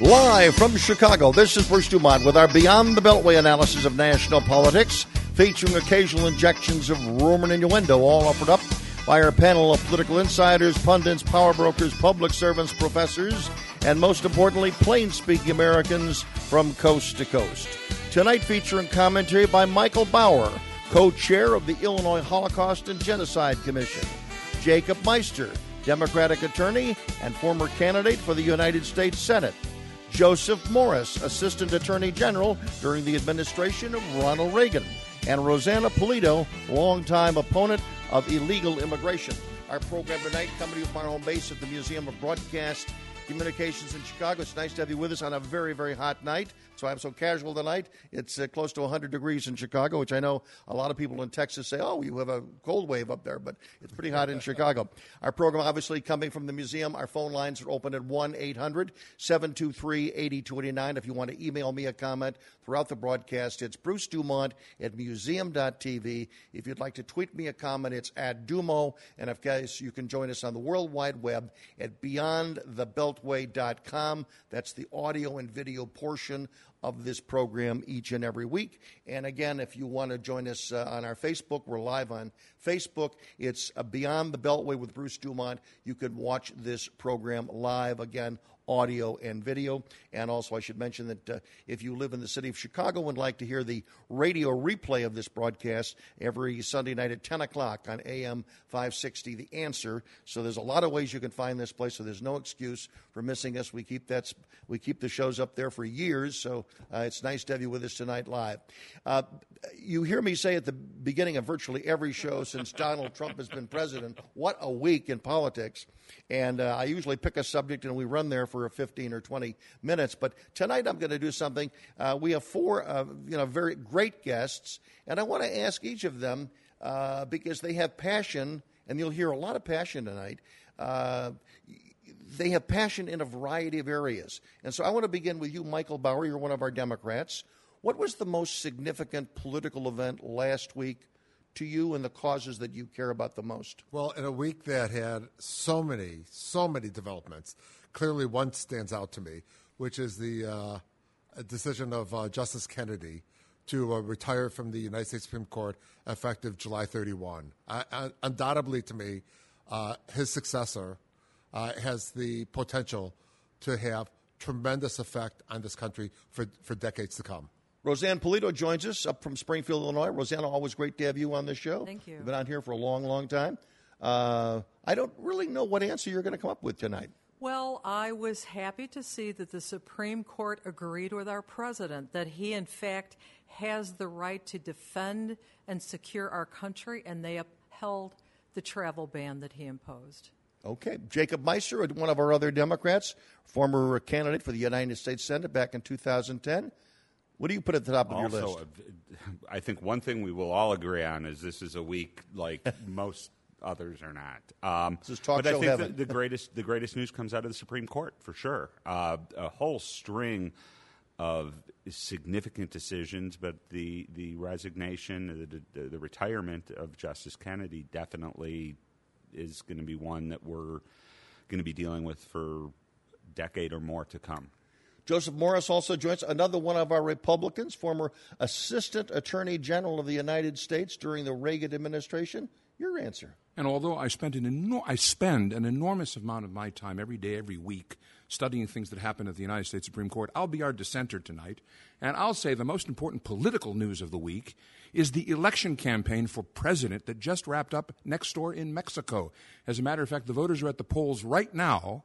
Live from Chicago, this is Bruce Dumont with our Beyond the Beltway analysis of national politics, featuring occasional injections of rumor and innuendo, all offered up by our panel of political insiders, pundits, power brokers, public servants, professors, and most importantly, plain-speaking Americans from coast to coast. Tonight, featuring commentary by Michael Bauer, co-chair of the Illinois Holocaust and Genocide Commission, Jacob Meister, Democratic attorney and former candidate for the United States Senate, Joseph Morris, Assistant Attorney General during the administration of Ronald Reagan, and Rosanna Pulido, longtime opponent of illegal immigration. Our program tonight coming to you from our home base at the Museum of Broadcast Communications in Chicago. It's nice to have you with us on a very, very hot night. So I'm so casual tonight. It's close to 100 degrees in Chicago, which I know a lot of people in Texas say, oh, you have a cold wave up there, but it's pretty hot in Chicago. Our program obviously coming from the museum. Our phone lines are open at 1-800-723-8029. If you want to email me a comment throughout the broadcast, it's brucedumont@museum.tv. If you'd like to tweet me a comment, it's @Dumo. And of course, you can join us on the World Wide Web at beyondthebeltway.com. That's the audio and video portion of this program each and every week. And again, if you want to join us on our Facebook, we're live on Facebook. It's Beyond the Beltway with Bruce Dumont. You can watch this program live again, audio and video. And also I should mention that if you live in the city of Chicago and would like to hear the radio replay of this broadcast every Sunday night at 10 o'clock on AM 560, The Answer. So there's a lot of ways you can find this place, so there's no excuse for missing us. We keep the shows up there for years, so it's nice to have you with us tonight live. You hear me say at the beginning of virtually every show since Donald Trump has been president, what a week in politics. And I usually pick a subject and we run there for 15 or 20 minutes. But tonight I'm going to do something. We have four very great guests, and I want to ask each of them, because they have passion, and you'll hear a lot of passion tonight. They have passion in a variety of areas. And so I want to begin with you, Michael Bauer. You're one of our Democrats. What was the most significant political event last week to you and the causes that you care about the most? Well, in a week that had so many developments, clearly one stands out to me, which is the decision of Justice Kennedy to retire from the United States Supreme Court effective July 31. Undoubtedly, to me, his successor has the potential to have tremendous effect on this country for decades to come. Rosanna Pulido joins us up from Springfield, Illinois. Rosanna, always great to have you on this show. Thank you. You've been on here for a long, long time. I don't really know what answer you're going to come up with tonight. Well, I was happy to see that the Supreme Court agreed with our president, that he, in fact, has the right to defend and secure our country, and they upheld the travel ban that he imposed. Okay. Jacob Meister, one of our other Democrats, former candidate for the United States Senate back in 2010. What do you put at the top of your list? I think one thing we will all agree on is this is a week like most others are not. This is talk show heaven. But I think the greatest news comes out of the Supreme Court, for sure. A whole string of significant decisions, but the resignation, the retirement of Justice Kennedy definitely is going to be one that we're going to be dealing with for a decade or more to come. Joseph Morris also joins, another one of our Republicans, former Assistant Attorney General of the United States during the Reagan administration. Your answer. And although I spend an enormous amount of my time every day, every week, studying things that happen at the United States Supreme Court, I'll be our dissenter tonight, and I'll say the most important political news of the week is the election campaign for president that just wrapped up next door in Mexico. As a matter of fact, the voters are at the polls right now,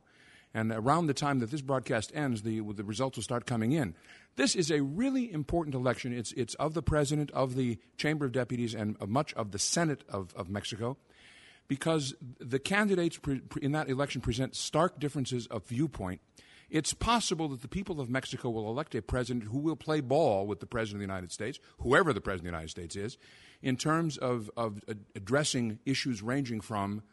and around the time that this broadcast ends, the results will start coming in. This is a really important election. It's of the president, of the Chamber of Deputies, and much of the Senate of Mexico, because the candidates in that election present stark differences of viewpoint. It's possible that the people of Mexico will elect a president who will play ball with the president of the United States, whoever the president of the United States is, in terms of addressing issues ranging from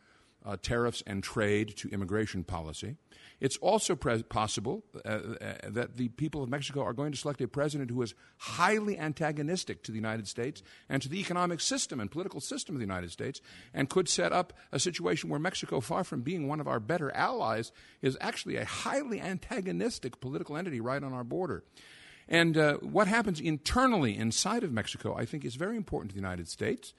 tariffs and trade to immigration policy. It's also possible that the people of Mexico are going to select a president who is highly antagonistic to the United States and to the economic system and political system of the United States, and could set up a situation where Mexico, far from being one of our better allies, is actually a highly antagonistic political entity right on our border. And what happens internally inside of Mexico, I think, is very important to the United States,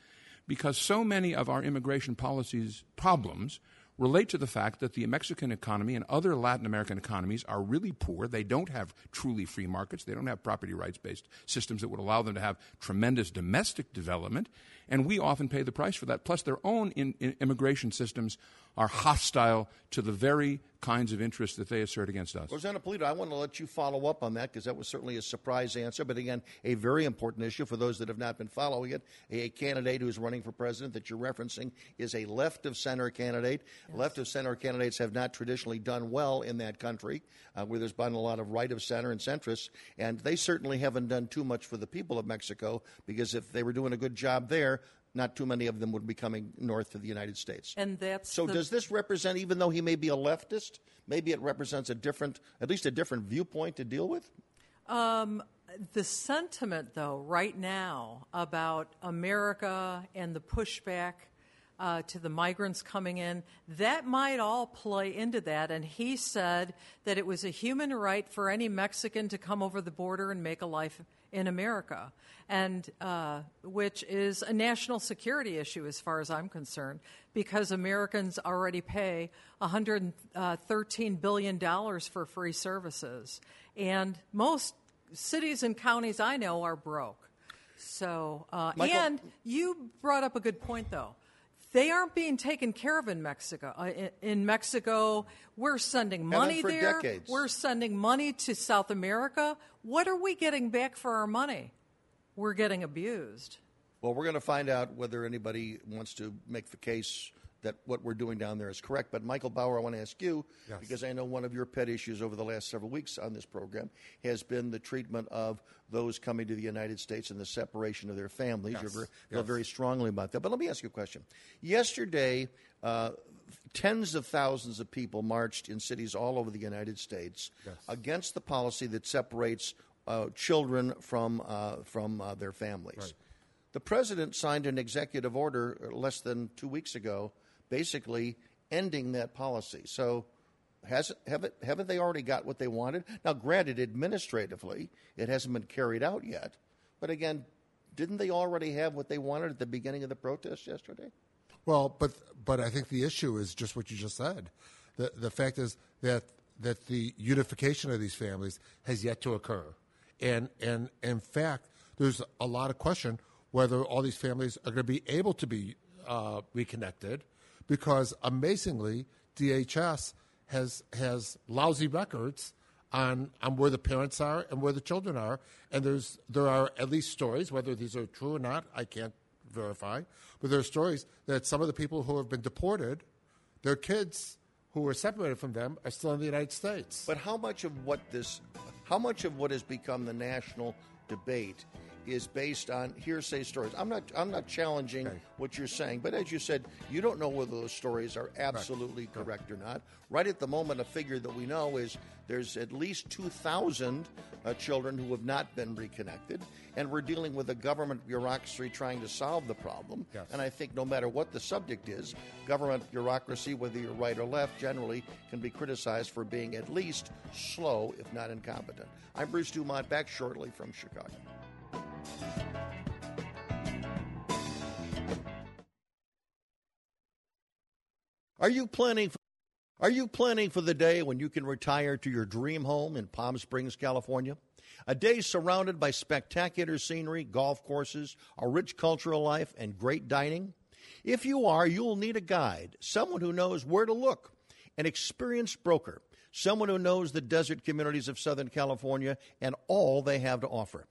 because so many of our immigration policies problems relate to the fact that the Mexican economy and other Latin American economies are really poor. They don't have truly free markets. They don't have property rights-based systems that would allow them to have tremendous domestic development. And we often pay the price for that. Plus, their own immigration systems are hostile to the very kinds of interests that they assert against us. Rosanna Pulido, I want to let you follow up on that, because that was certainly a surprise answer, but again, a very important issue for those that have not been following it. A candidate who is running for president that you're referencing is a left-of-center candidate. Yes. Left-of-center candidates have not traditionally done well in that country, where there's been a lot of right-of-center and centrists, and they certainly haven't done too much for the people of Mexico, because if they were doing a good job there, not too many of them would be coming north to the United States. And that's so does this represent, even though he may be a leftist, maybe it represents a different, at least a different viewpoint to deal with? The sentiment, though, right now about America and the pushback to the migrants coming in, that might all play into that. And he said that it was a human right for any Mexican to come over the border and make a life in America, and which is a national security issue as far as I'm concerned, because Americans already pay $113 billion for free services. And most cities and counties I know are broke. So, and you brought up a good point, though. They aren't being taken care of in Mexico. In Mexico, we're sending money there. Decades. We're sending money to South America. What are we getting back for our money? We're getting abused. Well, we're going to find out whether anybody wants to make the case that what we're doing down there is correct. But Michael Bauer, I want to ask you, yes, because I know one of your pet issues over the last several weeks on this program has been the treatment of those coming to the United States and the separation of their families. Yes. You feel very strongly about that. But let me ask you a question. Yesterday, tens of thousands of people marched in cities all over the United States, yes, against the policy that separates children from their families. Right. The president signed an executive order less than 2 weeks ago basically ending that policy. So haven't they already got what they wanted? Now, granted, administratively, it hasn't been carried out yet. But again, didn't they already have what they wanted at the beginning of the protest yesterday? Well, but I think the issue is just what you just said. The fact is that the unification of these families has yet to occur. And in fact, there's a lot of question whether all these families are going to be able to be reconnected, because amazingly, DHS has lousy records on where the parents are and where the children are, and there are at least stories, whether these are true or not, I can't verify, but there are stories that some of the people who have been deported, their kids who were separated from them are still in the United States. But how much of what has become the national debate is based on hearsay stories? I'm not challenging what you're saying, but as you said, you don't know whether those stories are absolutely correct or not. Right at the moment, a figure that we know is there's at least 2,000 children who have not been reconnected, and we're dealing with a government bureaucracy trying to solve the problem. Yes. And I think no matter what the subject is, government bureaucracy, whether you're right or left, generally can be criticized for being at least slow, if not incompetent. I'm Bruce Dumont, back shortly from Chicago. Are you planning for the day when you can retire to your dream home in Palm Springs, California? A day surrounded by spectacular scenery, golf courses, a rich cultural life, and great dining? If you are, you'll need a guide, someone who knows where to look, an experienced broker, someone who knows the desert communities of Southern California and all they have to offer.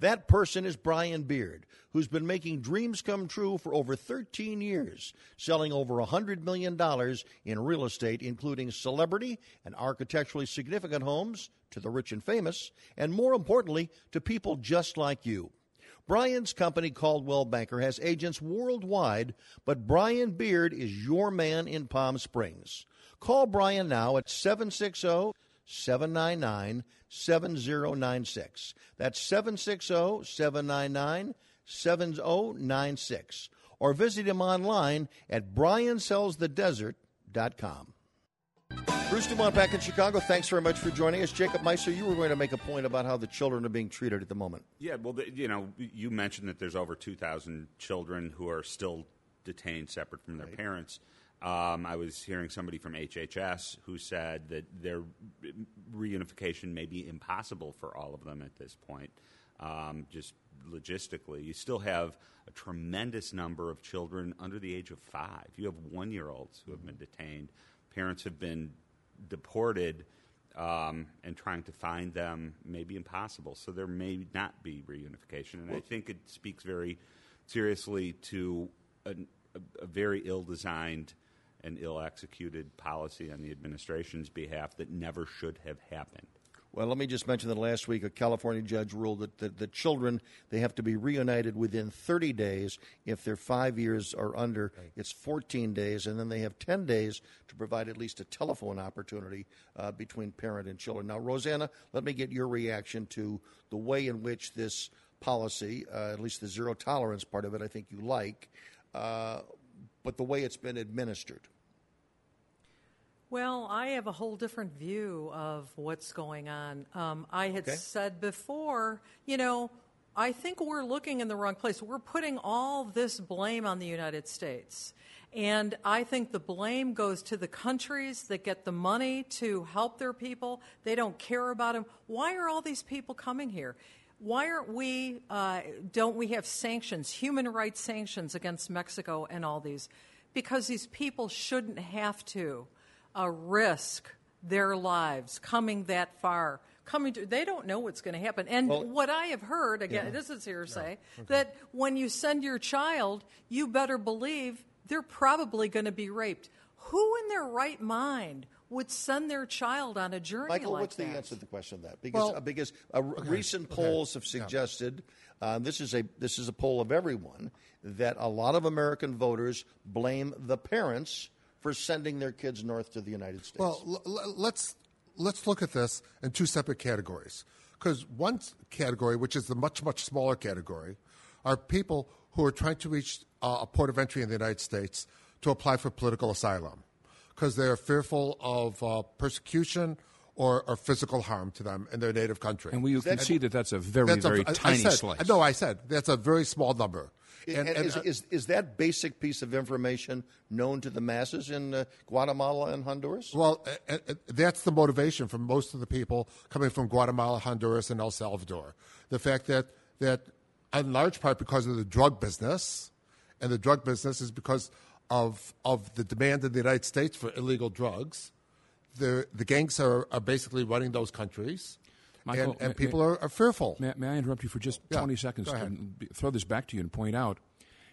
That person is Brian Beard, who's been making dreams come true for over 13 years, selling over $100 million in real estate, including celebrity and architecturally significant homes to the rich and famous, and more importantly, to people just like you. Brian's company, Caldwell Banker, has agents worldwide, but Brian Beard is your man in Palm Springs. Call Brian now at 760-799-7096. That's 760-799-7096. Or visit him online at briansellsthedesert.com. Bruce Dumont back in Chicago. Thanks very much for joining us. Jacob Meister, you were going to make a point about how the children are being treated at the moment. Yeah, well, you mentioned that there's over 2,000 children who are still detained separate from their parents. I was hearing somebody from HHS who said that their reunification may be impossible for all of them at this point, just logistically. You still have a tremendous number of children under the age of 5. You have 1-year-olds who have been detained. Parents have been deported, and trying to find them may be impossible. So there may not be reunification. And I think it speaks very seriously to a very ill-designed and ill-executed policy on the administration's behalf that never should have happened. Well, let me just mention that last week a California judge ruled that the children, they have to be reunited within 30 days. If they're 5 years or under, it's 14 days, and then they have 10 days to provide at least a telephone opportunity between parent and children. Now, Rosanna, let me get your reaction to the way in which this policy, at least the zero-tolerance part of it, I think you like, but the way it's been administered. Well, I have a whole different view of what's going on. I had said before, I think we're looking in the wrong place. We're putting all this blame on the United States. And I think the blame goes to the countries that get the money to help their people. They don't care about them. Why are all these people coming here? Why aren't we, don't we have sanctions, human rights sanctions against Mexico and all these? Because these people shouldn't have to. Risk their lives coming that far. They don't know what's going to happen. And what I have heard, again, this is hearsay, that when you send your child, you better believe they're probably going to be raped. Who in their right mind would send their child on a journey Michael, what's the answer to the question of that? Because recent polls have suggested, this is a poll of everyone, that a lot of American voters blame the parents for sending their kids north to the United States. Well, let's look at this in two separate categories. Because one category, which is the much, much smaller category, are people who are trying to reach a port of entry in the United States to apply for political asylum because they are fearful of persecution or physical harm to them in their native country. And you can see that that's a very tiny slice. No, I said that's a very small number. And is that basic piece of information known to the masses in Guatemala and Honduras? Well, that's the motivation for most of the people coming from Guatemala, Honduras, and El Salvador. The fact that in large part because of the drug business, and the drug business is because of the demand in the United States for illegal drugs, the gangs are basically running those countries. Michael, and people are fearful. May I interrupt you for just 20 seconds to throw this back to you and point out,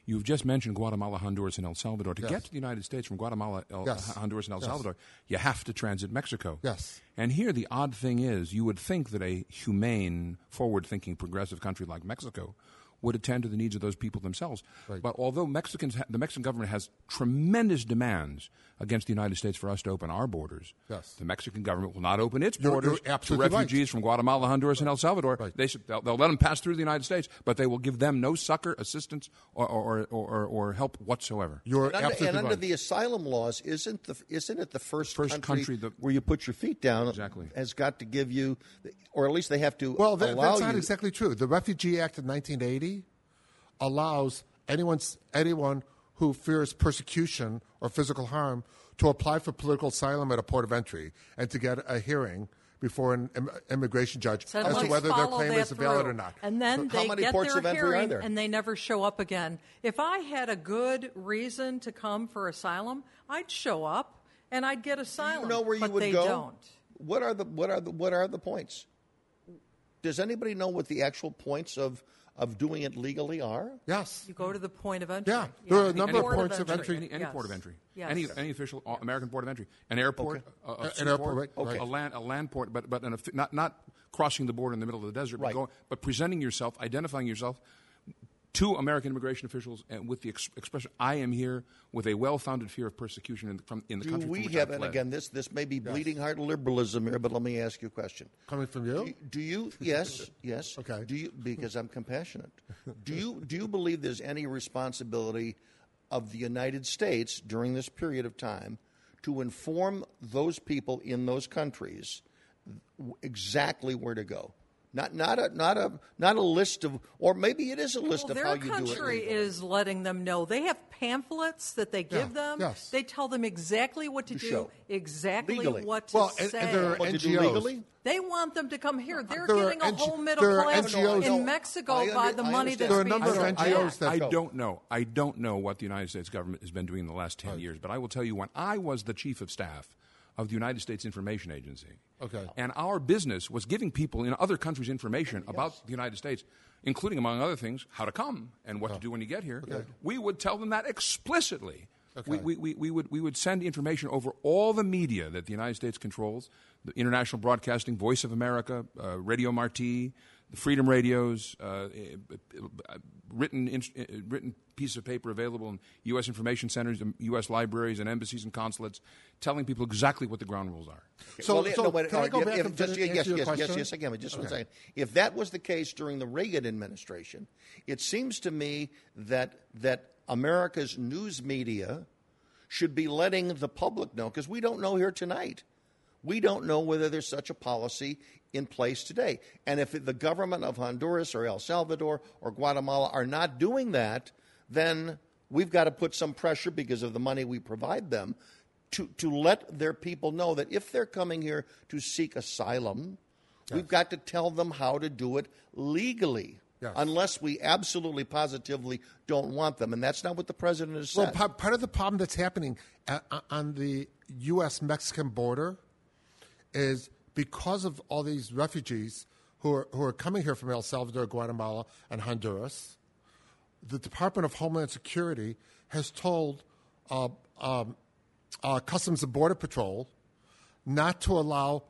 you've just mentioned Guatemala, Honduras, and El Salvador. To get to the United States from Guatemala, Honduras, and El Salvador, you have to transit Mexico. Yes. And here the odd thing is you would think that a humane, forward-thinking, progressive country like Mexico would attend to the needs of those people themselves. Right. But although the Mexican government has tremendous demands against the United States for us to open our borders, the Mexican government will not open its borders to refugees from Guatemala, Honduras, and El Salvador. Right. They'll let them pass through the United States, but they will give them no succor, assistance, or help whatsoever. Under the asylum laws, isn't it the first country where you put your feet down has got to give you, or at least they have to allow you. That's not exactly true. The Refugee Act of 1980 allows anyone who fears persecution or physical harm to apply for political asylum at a port of entry and to get a hearing before an immigration judge as to whether their claim is valid or not. And then they get their hearing and they never show up again. If I had a good reason to come for asylum, I'd show up and I'd get asylum. Do you know where you would go? Don't. What are the points? Does anybody know what the actual points of doing it legally are? Yes. You go to the point of entry. Yeah. There are a number of points of entry. Any port of entry. Yes. Any official American port of entry. An airport. Okay. An airport, right. Okay. A land port, but not crossing the border in the middle of the desert, but presenting yourself, identifying yourself to American immigration officials and with the expression, I am here with a well-founded fear of persecution in the country from which I fled. And again, this may be bleeding heart liberalism here, but let me ask you a question. Coming from you? Do you yes. Okay. Do you, because I'm compassionate. Do you believe there's any responsibility of the United States during this period of time to inform those people in those countries exactly where to go? Not a list of, or maybe it is a list of how you do it. Their country is letting them know. They have pamphlets that they give them. Yes. They tell them exactly what to do, exactly what to say. Well, and there are NGOs. They want them to come here. They're getting a whole middle class in Mexico by the money that's being spent. There are a number of NGOs that go. I don't know what the United States government has been doing in the last 10 years, but I will tell you when I was the chief of staff of the United States Information Agency. Okay. And our business was giving people in other countries information about the United States, including, among other things, how to come and what to do when you get here. Okay. We would tell them that explicitly. Okay. We would send information over all the media that the United States controls, the international broadcasting, Voice of America, Radio Marti, the Freedom Radios, written piece of paper available in U.S. information centers, U.S. libraries, and embassies and consulates, telling people exactly what the ground rules are. Okay. Yes, again, just one second. If that was the case during the Reagan administration, it seems to me that America's news media should be letting the public know, because we don't know here tonight. We don't know whether there's such a policy in place today. And if the government of Honduras or El Salvador or Guatemala are not doing that, then we've got to put some pressure because of the money we provide them to let their people know that if they're coming here to seek asylum, we've got to tell them how to do it legally. Yes. Unless we absolutely, positively don't want them. And that's not what the president has said. Well, part of the problem that's happening on the U.S.-Mexican border is because of all these refugees who are coming here from El Salvador, Guatemala, and Honduras, the Department of Homeland Security has told Customs and Border Patrol not to allow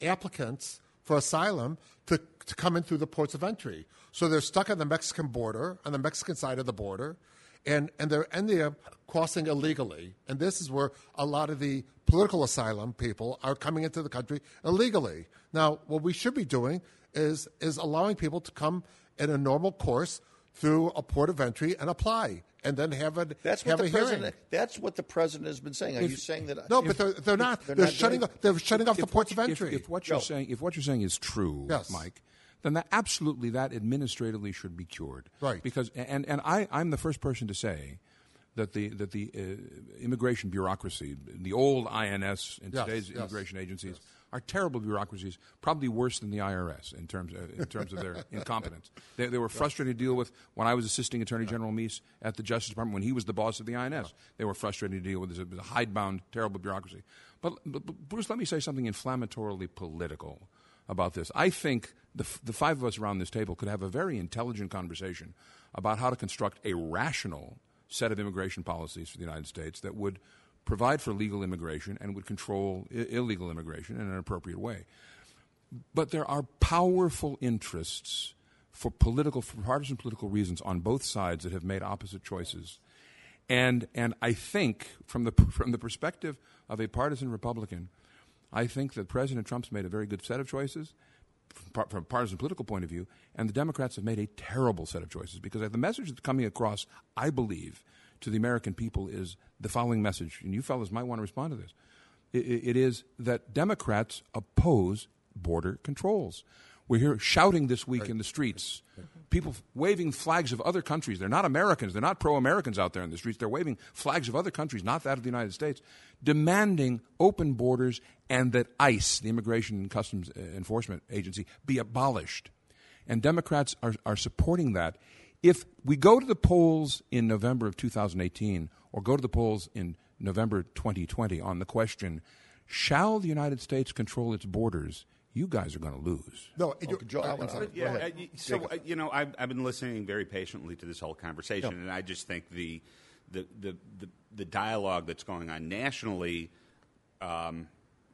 applicants for asylum to come in through the ports of entry. So they're stuck on the Mexican border, on the Mexican side of the border, and they're ending up crossing illegally. And this is where a lot of the political asylum people are coming into the country illegally. Now, what we should be doing is allowing people to come in a normal course through a port of entry and apply, and then have a hearing. That's what the president has been saying. Are you saying that? No, but they're not. They're shutting off. They're shutting off the ports of entry. If what you're saying is true, Mike, then that administratively should be cured. Right. Because I'm the first person to say that the immigration bureaucracy, the old INS and today's immigration agencies, are terrible bureaucracies, probably worse than the IRS in terms of their incompetence. They were frustrating to deal with when I was assisting Attorney General Meese at the Justice Department, when he was the boss of the INS. They were frustrating to deal with. It was a hidebound, terrible bureaucracy. But Bruce, let me say something inflammatorily political about this. I think the five of us around this table could have a very intelligent conversation about how to construct a rational set of immigration policies for the United States that would provide for legal immigration and would control illegal immigration in an appropriate way. But there are powerful interests for partisan political reasons on both sides that have made opposite choices. And I think from the perspective of a partisan Republican, I think that President Trump's made a very good set of choices from a partisan political point of view, and the Democrats have made a terrible set of choices, because the message that's coming across, I believe, to the American people is the following message, and you fellas might want to respond to this. It is that Democrats oppose border controls. We're here shouting this week in the streets, people waving flags of other countries. They're not Americans. They're not pro-Americans out there in the streets. They're waving flags of other countries, not that of the United States, demanding open borders and that ICE, the Immigration and Customs Enforcement Agency, be abolished. And Democrats are supporting that. If we go to the polls in November of 2018 or go to the polls in November 2020 on the question, shall the United States control its borders, you guys are going to lose. No, I've been listening very patiently to this whole conversation, and I just think the dialogue that's going on nationally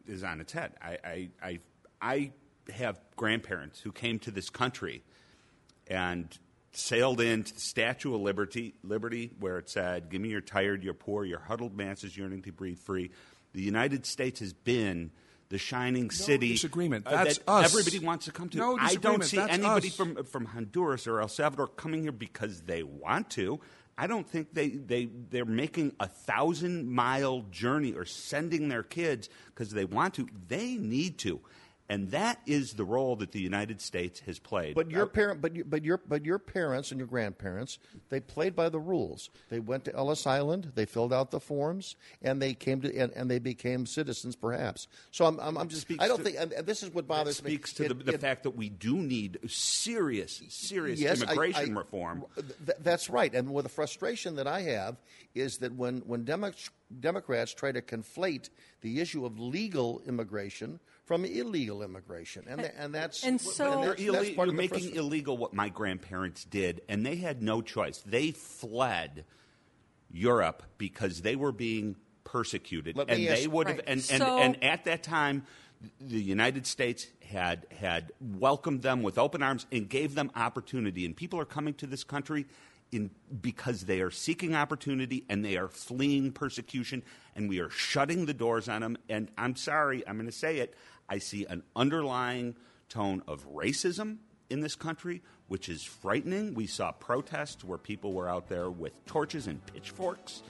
is on its head. I have grandparents who came to this country, and sailed into the Statue of Liberty, where it said, "Give me your tired, your poor, your huddled masses yearning to breathe free." The United States has been the shining city disagreement. That's that us. Everybody wants to come to. No disagreement. I don't see That's anybody us. from Honduras or El Salvador coming here because they want to. I don't think they're making a 1,000-mile journey or sending their kids because they want to. They need to. And that is the role that the United States has played. But your parents and your grandparents, they played by the rules. They went to Ellis Island, they filled out the forms, and they came to and they became citizens, perhaps. So I'm just I don't think, and this is what bothers me. It speaks to the fact that we do need serious immigration reform. That's right. And the frustration that I have is that when Democrats try to conflate the issue of legal immigration from illegal immigration, and that's part of the making illegal what my grandparents did, and they had no choice. They fled Europe because they were being persecuted, and at that time, the United States had welcomed them with open arms and gave them opportunity. And people are coming to this country because they are seeking opportunity and they are fleeing persecution, and we are shutting the doors on them. And I'm sorry, I'm going to say it. I see an underlying tone of racism in this country, which is frightening. We saw protests where people were out there with torches and pitchforks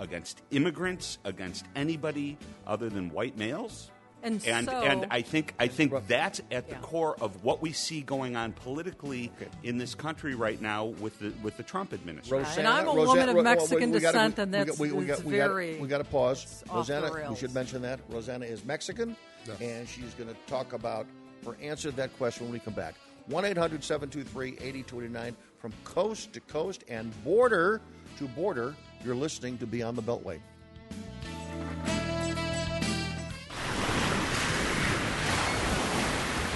against immigrants, against anybody other than white males. And I think that's at the core of what we see going on politically in this country right now with the Trump administration. Rosanna, and I'm a woman of Mexican descent, and that's very. We got to pause. Rosanna, we should mention that Rosanna is Mexican, and she's going to talk about her answer to that question when we come back. 1-800-723-8029 from coast to coast and border to border. You're listening to Beyond the Beltway.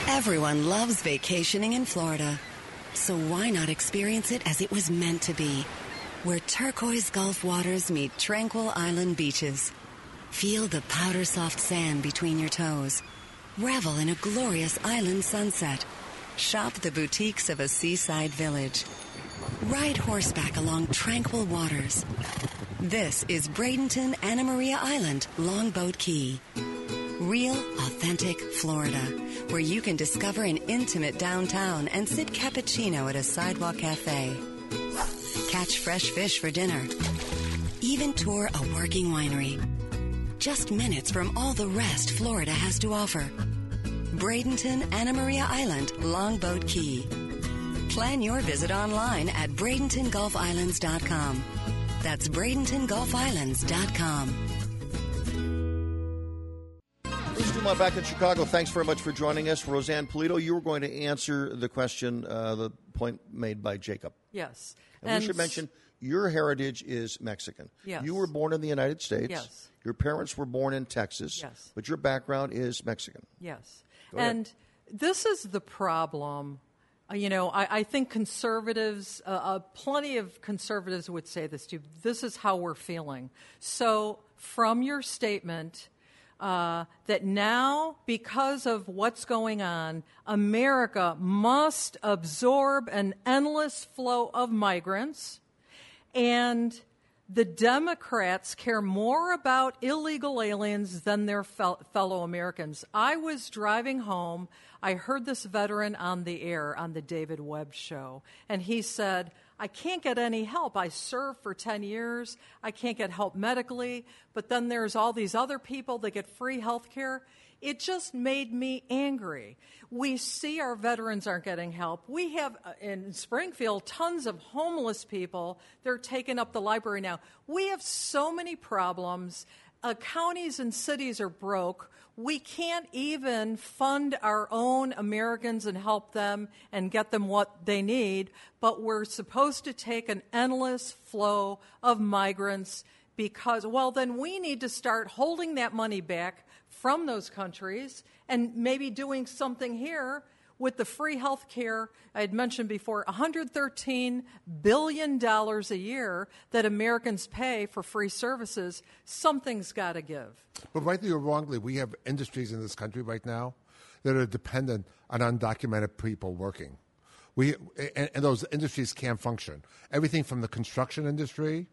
Everyone loves vacationing in Florida, so why not experience it as it was meant to be, where turquoise Gulf waters meet tranquil island beaches. Feel the powder-soft sand between your toes. Revel in a glorious island sunset. Shop the boutiques of a seaside village. Ride horseback along tranquil waters. This is Bradenton, Anna Maria Island, Longboat Key. Real, authentic Florida, where you can discover an intimate downtown and sip cappuccino at a sidewalk cafe. Catch fresh fish for dinner. Even tour a working winery. Just minutes from all the rest Florida has to offer. Bradenton, Anna Maria Island, Longboat Key. Plan your visit online at BradentonGulfIslands.com. That's BradentonGulfIslands.com. Back in Chicago. Thanks very much for joining us. Rosanna Pulido, you were going to answer the question, the point made by Jacob. Yes. And we should mention your heritage is Mexican. Yes. You were born in the United States. Yes. Your parents were born in Texas. Yes. But your background is Mexican. Yes. And this is the problem. You know, I think conservatives, plenty of conservatives would say this too. This is how we're feeling. So from your statement, that now, because of what's going on, America must absorb an endless flow of migrants, and the Democrats care more about illegal aliens than their fellow Americans. I was driving home. I heard this veteran on the air on the David Webb show, and he said, I can't get any help. I served for 10 years. I can't get help medically. But then there's all these other people that get free health care. It just made me angry. We see our veterans aren't getting help. We have, in Springfield, tons of homeless people. They're taking up the library now. We have so many problems. Counties and cities are broke. We can't even fund our own Americans and help them and get them what they need, but we're supposed to take an endless flow of migrants because, well, then we need to start holding that money back from those countries and maybe doing something here with the free health care. I had mentioned before, $113 billion a year that Americans pay for free services. Something's got to give. But rightly or wrongly, we have industries in this country right now that are dependent on undocumented people working. and those industries can't function. Everything from the construction industry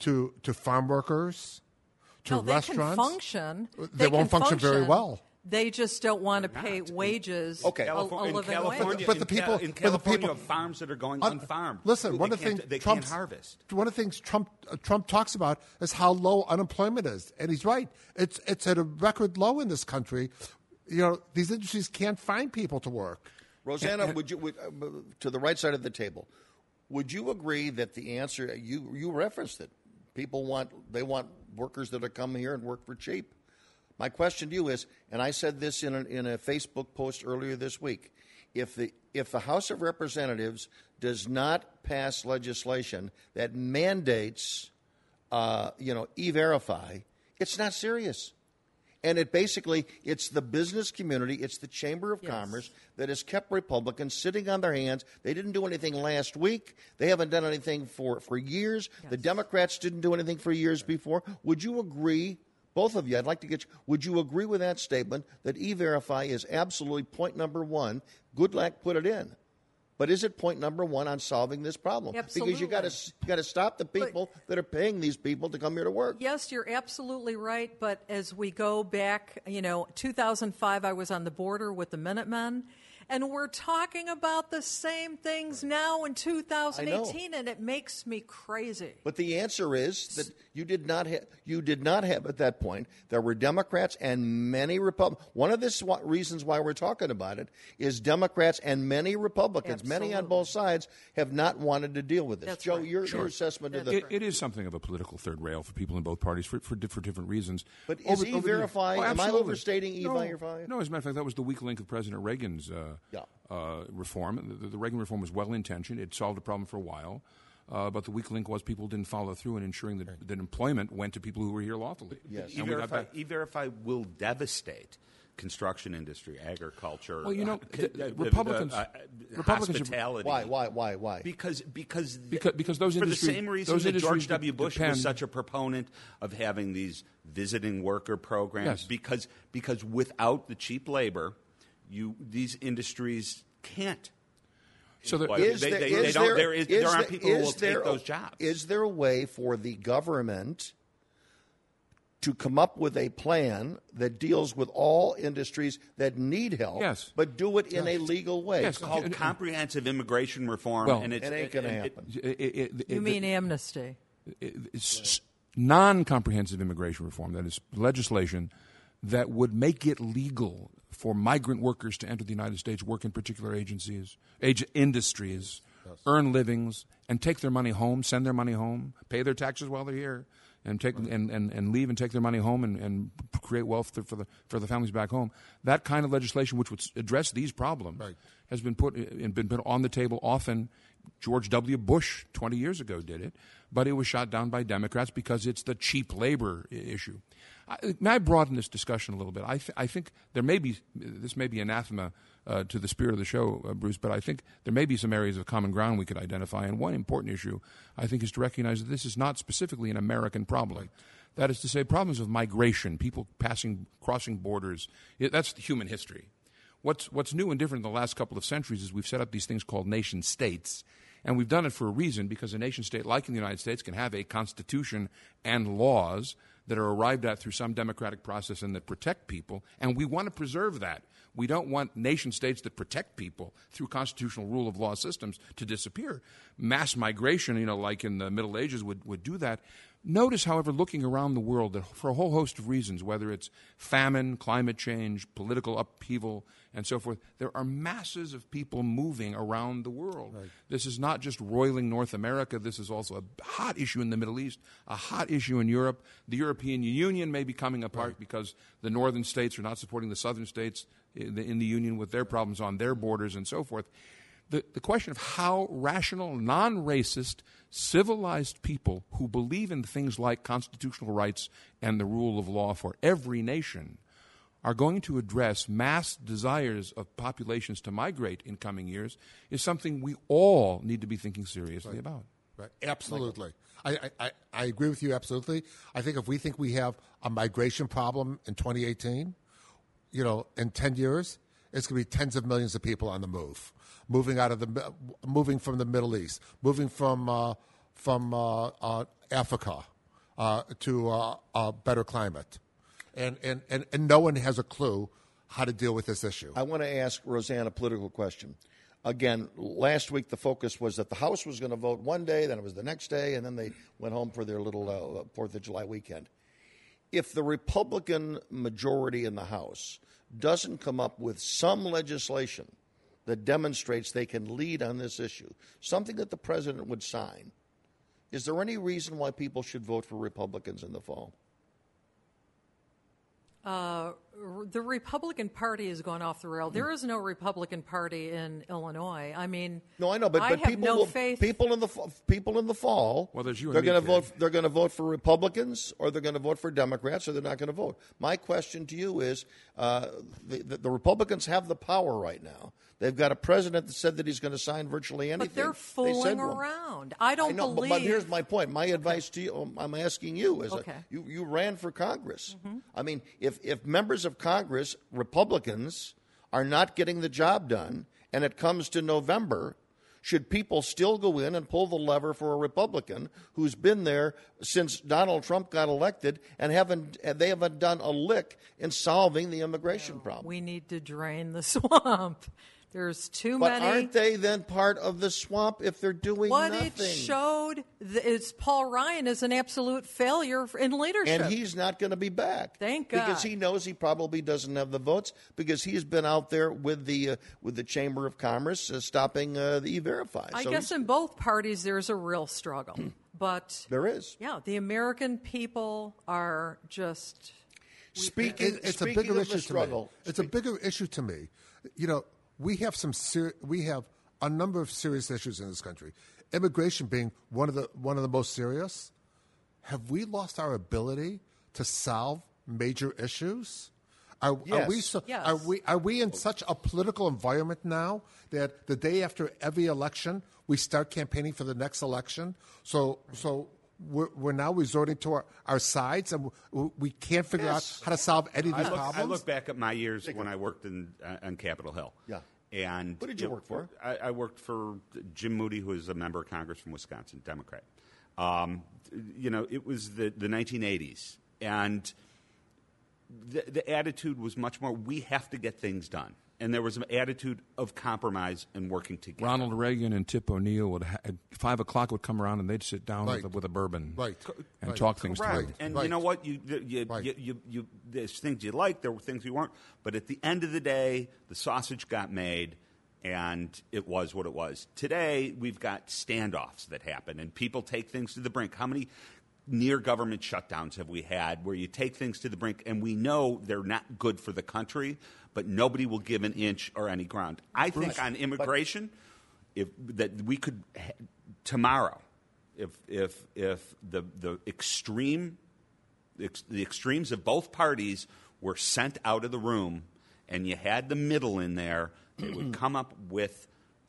to farm workers to restaurants. They can function. They won't function very well. They just don't want to pay wages. Okay, but the people farms that are going unfarmed. Listen, one of the things they can't harvest. One of the things Trump talks about is how low unemployment is, and he's right. It's at a record low in this country. You know, these industries can't find people to work. Rosanna, to the right side of the table, would you agree that the answer you referenced it? People want workers that are come here and work for cheap. My question to you is, and I said this in a Facebook post earlier this week, if the House of Representatives does not pass legislation that mandates, E-Verify, it's not serious. And it's the business community, it's the Chamber of Commerce that has kept Republicans sitting on their hands. They didn't do anything last week. They haven't done anything for years. Yes. The Democrats didn't do anything for years before. Would you agree? Both of you, I'd like to get you. Would you agree with that statement that E-Verify is absolutely point number one? Good luck, put it in. But is it point number one on solving this problem? Absolutely. Because you got to stop the people that are paying these people to come here to work. Yes, you're absolutely right. But as we go back, 2005, I was on the border with the Minutemen. And we're talking about the same things now in 2018, and it makes me crazy. But the answer is that you did not have at that point. There were Democrats and many Republicans. One of the reasons why we're talking about it is Democrats and many Republicans, many on both sides, have not wanted to deal with this. That's Joe, right. Your assessment of it is something of a political third rail for people in both parties for different reasons. But is E-Verify? Am I overstating E-Verify? No, as a matter of fact, that was the weak link of President Reagan's. Reform. The Reagan reform was well-intentioned. It solved a problem for a while. But the weak link was people didn't follow through in ensuring that employment went to people who were here lawfully. Yes. E-Verify will devastate construction industry, agriculture. Well, Republicans. Hospitality. Why? Because those industries. For the same reason that George W. Bush was such a proponent of having these visiting worker programs. Yes. Because without the cheap labor, these industries can't. So there aren't people who will take those jobs. Is there a way for the government to come up with a plan that deals with all industries that need help, but do it in a legal way? Yes. It's called comprehensive immigration reform, and it ain't going to happen. You mean amnesty? It's non-comprehensive immigration reform, that is legislation that would make it legal for migrant workers to enter the United States, work in particular industries, earn livings, and take their money home, send their money home, pay their taxes while they're here, and leave and take their money home and create wealth for the families back home. That kind of legislation, which would address these problems, has been put on the table often. George W. Bush 20 years ago did it, but it was shot down by Democrats because it's the cheap labor issue. May I broaden this discussion a little bit? I think there may be – this may be anathema to the spirit of the show, Bruce, but I think there may be some areas of common ground we could identify. And one important issue, I think, is to recognize that this is not specifically an American problem. Right. That is to say, problems of migration, people crossing borders, that's human history. What's new and different in the last couple of centuries is we've set up these things called nation states, and we've done it for a reason, because a nation state, like in the United States, can have a constitution and laws that are arrived at through some democratic process and that protect people, and we want to preserve that. We don't want nation states that protect people through constitutional rule of law systems to disappear. Mass migration, like in the Middle Ages, would do that. Notice, however, looking around the world, that for a whole host of reasons, whether it's famine, climate change, political upheaval, and so forth, there are masses of people moving around the world. Right. This is not just roiling North America. This is also a hot issue in the Middle East, a hot issue in Europe. The European Union may be coming apart because the northern states are not supporting the southern states in the Union with their problems on their borders and so forth. The question of how rational, non-racist, civilized people who believe in things like constitutional rights and the rule of law for every nation are going to address mass desires of populations to migrate in coming years is something we all need to be thinking seriously about. Right. Absolutely. I agree with you absolutely. I think if we think we have a migration problem in 2018, in 10 years, it's going to be tens of millions of people on the move, moving from the Middle East, moving from Africa to a better climate. And no one has a clue how to deal with this issue. I want to ask Rosanna a political question. Again, last week the focus was that the House was going to vote one day, then it was the next day, and then they went home for their little 4th of July weekend. If the Republican majority in the House doesn't come up with some legislation that demonstrates they can lead on this issue, something that the president would sign, is there any reason why people should vote for Republicans in the fall? The Republican Party has gone off the rail. There is no Republican Party in Illinois. I mean, no, I know, but people in the fall. Well, there's you. They're going to vote. They're going to vote for Republicans, or they're going to vote for Democrats, or they're not going to vote. My question to you is: the Republicans have the power right now. They've got a president that said that he's going to sign virtually anything. But they're fooling around. I know, believe. But here's my point. My advice to you, I'm asking you, is you ran for Congress. Mm-hmm. I mean, if members of Congress, Republicans, are not getting the job done, and it comes to November, should people still go in and pull the lever for a Republican who's been there since Donald Trump got elected and they haven't done a lick in solving the immigration problem? We need to drain the swamp. There's too many. But aren't they then part of the swamp if they're doing nothing? What it showed is Paul Ryan is an absolute failure in leadership. And he's not going to be back. Thank God. Because he knows he probably doesn't have the votes because he's been out there with the Chamber of Commerce stopping the E-Verify. I guess in both parties there's a real struggle. But there is. Yeah, the American people are just... It's a bigger issue to me. You know... We have a number of serious issues in this country, immigration being one of the most serious. Have we lost our ability to solve major issues? Are we in such a political environment now that the day after every election we start campaigning for the next election? So we're now resorting to our sides, and we can't figure out how to solve any of these problems. I look back at my years when I worked on Capitol Hill. Yeah. And what did you work for? I worked for Jim Moody, who is a member of Congress from Wisconsin, Democrat. It was the 1980s, and the attitude was much more, we have to get things done. And there was an attitude of compromise and working together. Ronald Reagan and Tip O'Neill would at 5 o'clock would come around and they'd sit down with a bourbon and talk things through. And you know what? There's things you liked, there were things you weren't. But at the end of the day, the sausage got made and it was what it was. Today, we've got standoffs that happen and people take things to the brink. How many near-government shutdowns have we had where you take things to the brink and we know they're not good for the country, but nobody will give an inch or any ground. I think on immigration, if the extremes of both parties were sent out of the room and you had the middle in there, they would come up with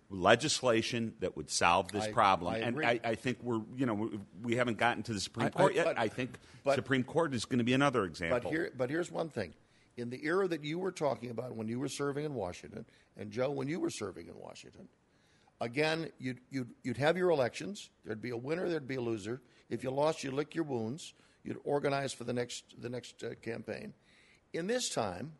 legislation that would solve this problem. I think we haven't gotten to the Supreme Court yet. I think Supreme Court is going to be another example. But here's one thing. In the era that you were talking about when you were serving in Washington, and Joe, when you were serving in Washington, again, you'd have your elections. There'd be a winner, there'd be a loser. If you lost, you'd lick your wounds. You'd organize for the next campaign. In this time,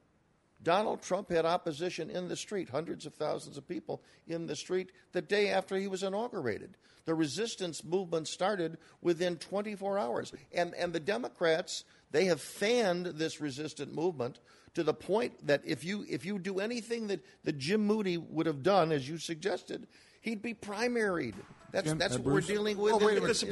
Donald Trump had opposition in the street, hundreds of thousands of people in the street the day after he was inaugurated. The resistance movement started within 24 hours. And the Democrats, they have fanned this resistant movement to the point that if you do anything that Jim Moody would have done, as you suggested, he'd be primaried. That's what we're dealing with. Oh, wait a minute.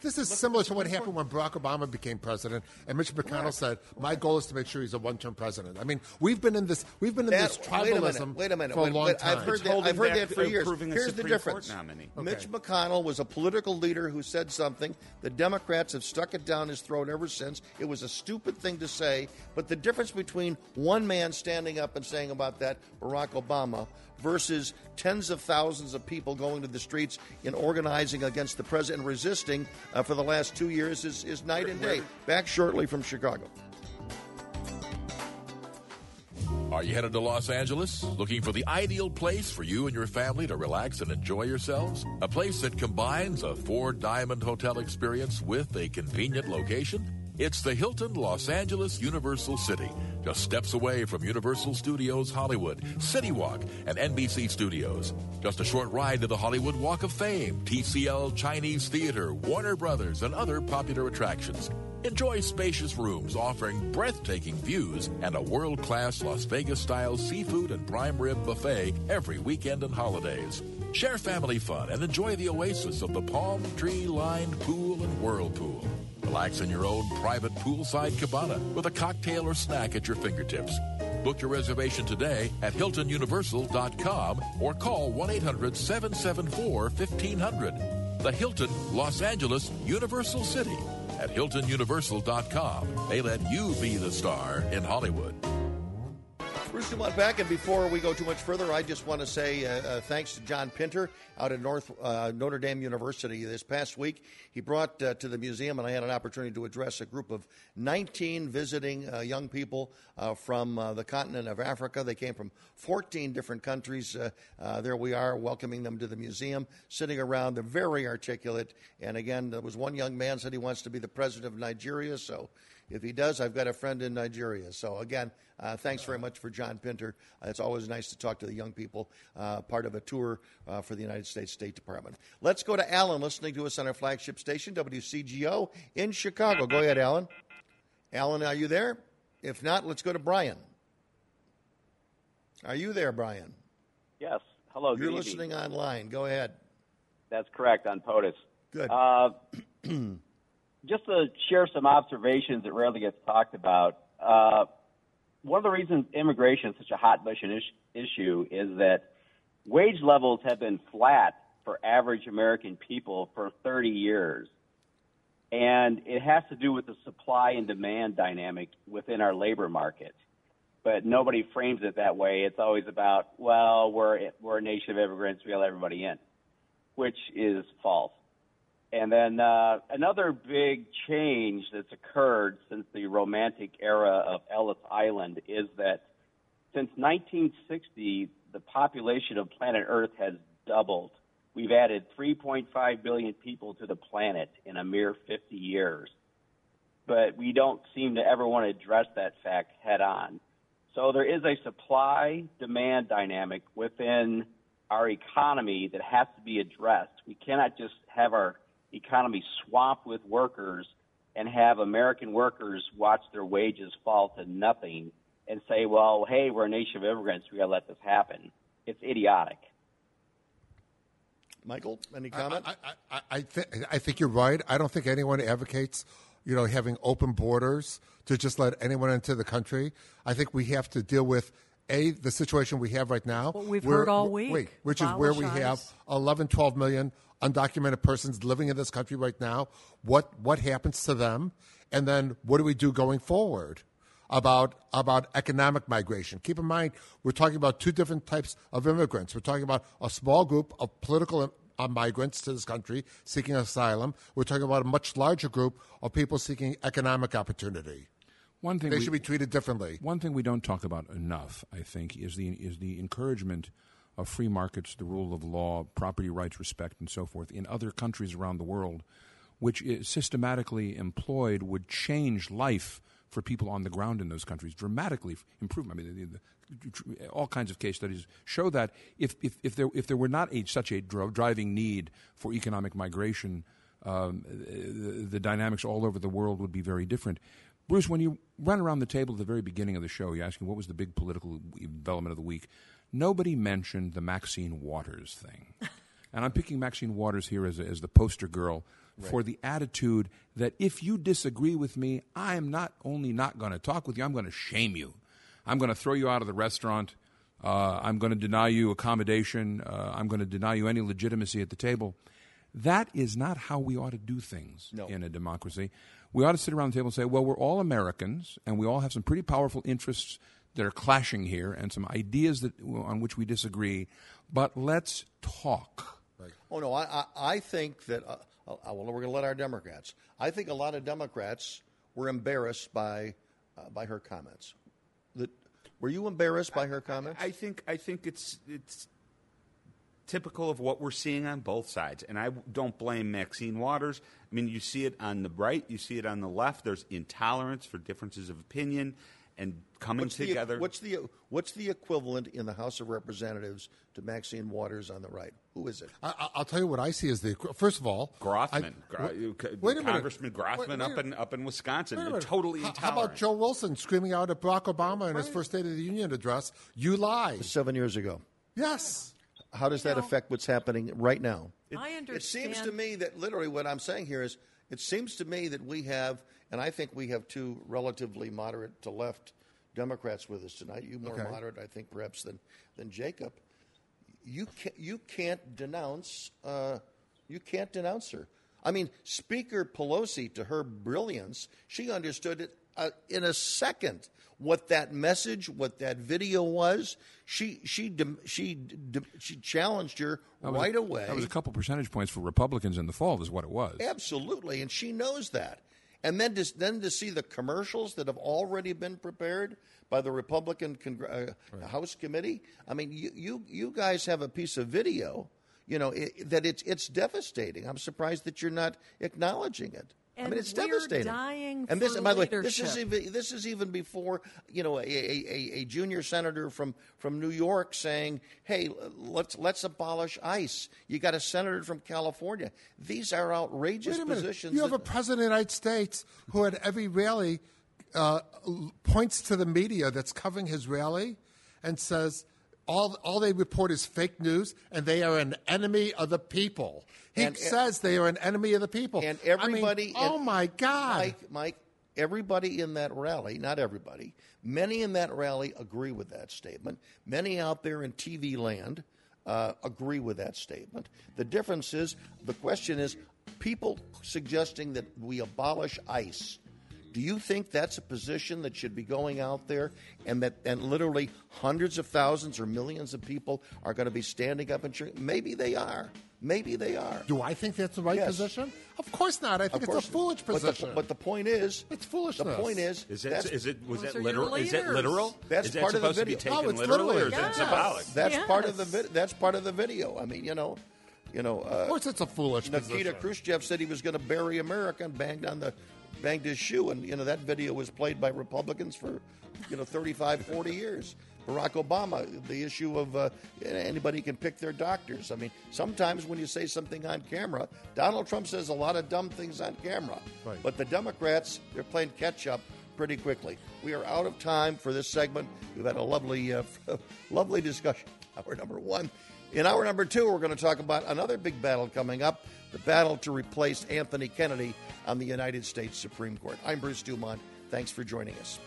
This is similar to what happened when Barack Obama became president, and Mitch McConnell said, "My goal is to make sure he's a one-term president." I mean, we've been in this tribalism for a long time. I've heard that for years. Here's the difference. Mitch McConnell was a political leader who said something. The Democrats have stuck it down his throat ever since. It was a stupid thing to say, but the difference between one man standing up and saying about that, Barack Obama, versus tens of thousands of people going to the streets in organizing against the president and resisting for the last 2 years is night and day. Back shortly from Chicago. Are you headed to Los Angeles? Looking for the ideal place for you and your family to relax and enjoy yourselves? A place that combines a four-diamond hotel experience with a convenient location? It's the Hilton Los Angeles Universal City, just steps away from Universal Studios Hollywood, CityWalk, and NBC Studios. Just a short ride to the Hollywood Walk of Fame, TCL Chinese Theater, Warner Brothers, and other popular attractions. Enjoy spacious rooms offering breathtaking views and a world-class Las Vegas-style seafood and prime rib buffet every weekend and holidays. Share family fun and enjoy the oasis of the palm tree-lined pool and whirlpool. Relax in your own private poolside cabana with a cocktail or snack at your fingertips. Book your reservation today at HiltonUniversal.com or call 1-800-774-1500. The Hilton Los Angeles Universal City. At HiltonUniversal.com, they let you be the star in Hollywood. Bruce Dumont back, and before we go too much further, I just want to say thanks to John Pinter out at Notre Dame University this past week. He brought to the museum, and I had an opportunity to address a group of 19 visiting young people from the continent of Africa. They came from 14 different countries. There we are, welcoming them to the museum, sitting around. They're very articulate, and again, there was one young man said he wants to be the president of Nigeria, so if he does, I've got a friend in Nigeria. So, again, thanks very much for John Pinter. It's always nice to talk to the young people, part of a tour for the United States State Department. Let's go to Alan, listening to us on our flagship station, WCGO, in Chicago. Go ahead, Alan. Alan, are you there? If not, let's go to Brian. Are you there, Brian? Yes. Hello, good evening. You're listening online. Go ahead. That's correct, on POTUS. Good. Just to share some observations that rarely gets talked about, one of the reasons immigration is such a hot button issue is that wage levels have been flat for average American people for 30 years. And it has to do with the supply and demand dynamic within our labor market. But nobody frames it that way. It's always about, well, we're a nation of immigrants, we let everybody in, which is false. And then another big change that's occurred since the romantic era of Ellis Island is that since 1960, the population of planet Earth has doubled. We've added 3.5 billion people to the planet in a mere 50 years. But we don't seem to ever want to address that fact head on. So there is a supply-demand dynamic within our economy that has to be addressed. We cannot just have our economy swamped with workers and have American workers watch their wages fall to nothing and say, well, hey, we're a nation of immigrants, we gotta let this happen. It's idiotic. Michael, any comment? I think you're right. I don't think anyone advocates, having open borders to just let anyone into the country. I think we have to deal with the situation we have right now. Well, we've heard all week. Which is where we have 11, 12 million undocumented persons living in this country right now. What happens to them? And then what do we do going forward about economic migration? Keep in mind, we're talking about two different types of immigrants. We're talking about a small group of political migrants to this country seeking asylum. We're talking about a much larger group of people seeking economic opportunity. They should be treated differently. One thing we don't talk about enough, I think, is the encouragement of free markets, the rule of law, property rights, respect, and so forth in other countries around the world, which is systematically employed would change life for people on the ground in those countries, dramatically improve. I mean, all kinds of case studies show that if there were not such a driving need for economic migration, the dynamics all over the world would be very different. Bruce, when you run around the table at the very beginning of the show, you asked me what was the big political development of the week. Nobody mentioned the Maxine Waters thing. And I'm picking Maxine Waters here as the poster girl for the attitude that if you disagree with me, I am not only not going to talk with you, I'm going to shame you. I'm going to throw you out of the restaurant. I'm going to deny you accommodation. I'm going to deny you any legitimacy at the table. That is not how we ought to do things in a democracy. We ought to sit around the table and say, well, we're all Americans, and we all have some pretty powerful interests that are clashing here and some ideas on which we disagree, but let's talk. Right. Oh, no, I think that we're going to let our Democrats. I think a lot of Democrats were embarrassed by her comments. Were you embarrassed by her comments? I think it's typical of what we're seeing on both sides. And I don't blame Maxine Waters. I mean, you see it on the right, you see it on the left. There's intolerance for differences of opinion and coming together. What's the equivalent in the House of Representatives to Maxine Waters on the right? Who is it? I'll tell you what I see as the first of all, Grothman. Congressman Grothman up in Wisconsin. Totally intolerant. How about Joe Wilson screaming out at Barack Obama in his first State of the Union address, "You lie." 7 years ago. Yes. How does that affect what's happening right now? It seems to me that literally what I'm saying here is it seems to me that we have, and I think we have two relatively moderate to left Democrats with us tonight. You more moderate, I think, perhaps than Jacob. You can't denounce her. I mean, Speaker Pelosi, to her brilliance, she understood it in a second what that message, what that video was. She challenged her right away. That was a couple percentage points for Republicans in the fall is what it was. Absolutely, and she knows that. And then to see the commercials that have already been prepared by the Republican House Committee. I mean, you guys have a piece of video, you know, it's devastating. I'm surprised that you're not acknowledging it. And I mean, it's devastating. And this, by the way, this is even before, you know, a junior senator from New York saying, "Hey, let's abolish ICE." You got a senator from California. These are outrageous positions. You have a president of the United States who, at every rally, points to the media that's covering his rally, and says, All they report is fake news, and they are an enemy of the people. He says they are an enemy of the people. And everybody, I mean, oh my God, Mike, everybody in that rally, not everybody, many in that rally agree with that statement. Many out there in TV land agree with that statement. The difference is, the question is, people suggesting that we abolish ICE. Do you think that's a position that should be going out there, and literally hundreds of thousands or millions of people are going to be standing up and cheering? Maybe they are. Maybe they are. Do I think that's the right position? Of course not. I think it's a foolish position. But the point is, it's foolishness. The point is it literal? Is it literal? That's part of the video. No, it's literally. Or is it symbolic? That's part of the video. That's part of the video. I mean, you know. You know, of course, it's a foolish position. Nikita Khrushchev said he was going to bury America and banged his shoe, and you know that video was played by Republicans for 35-40 years. Barack Obama, the issue of anybody can pick their doctors. I mean, sometimes when you say something on camera, Donald Trump says a lot of dumb things on camera, right. But the Democrats, they're playing catch up pretty quickly. We are out of time for this segment. We've had a lovely lovely discussion, hour number 1. In hour number 2, we're going to talk about another big battle coming up, the battle to replace Anthony Kennedy on the United States Supreme Court. I'm Bruce Dumont. Thanks for joining us.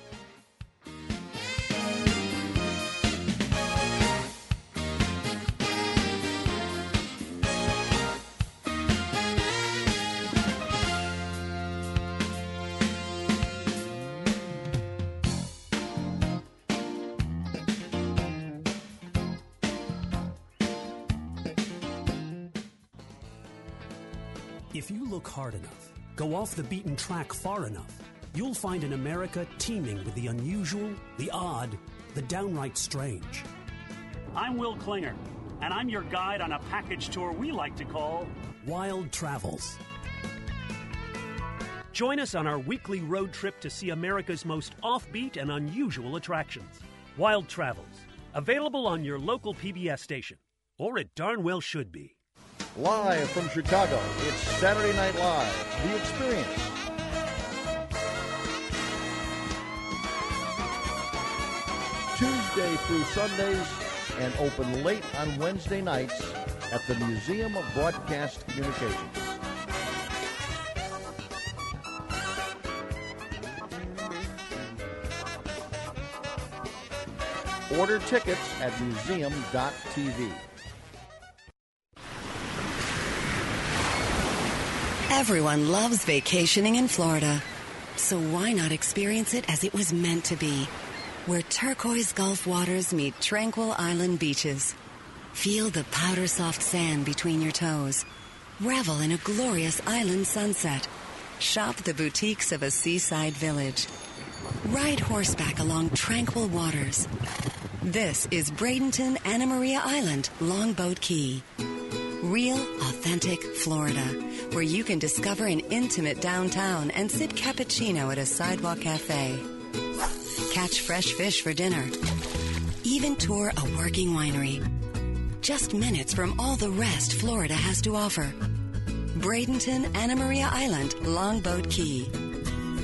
If you look hard enough, go off the beaten track far enough, you'll find an America teeming with the unusual, the odd, the downright strange. I'm Will Klinger, and I'm your guide on a package tour we like to call Wild Travels. Join us on our weekly road trip to see America's most offbeat and unusual attractions. Wild Travels, available on your local PBS station, or it darn well should be. Live from Chicago, it's Saturday Night Live, The Experience. Tuesday through Sundays and open late on Wednesday nights at the Museum of Broadcast Communications. Order tickets at museum.tv. Everyone loves vacationing in Florida, so why not experience it as it was meant to be, where turquoise Gulf waters meet tranquil island beaches. Feel the powder-soft sand between your toes. Revel in a glorious island sunset. Shop the boutiques of a seaside village. Ride horseback along tranquil waters. This is Bradenton, Anna Maria Island, Longboat Key. Real, authentic Florida, where you can discover an intimate downtown and sip cappuccino at a sidewalk cafe. Catch fresh fish for dinner. Even tour a working winery. Just minutes from all the rest Florida has to offer. Bradenton, Anna Maria Island, Longboat Key.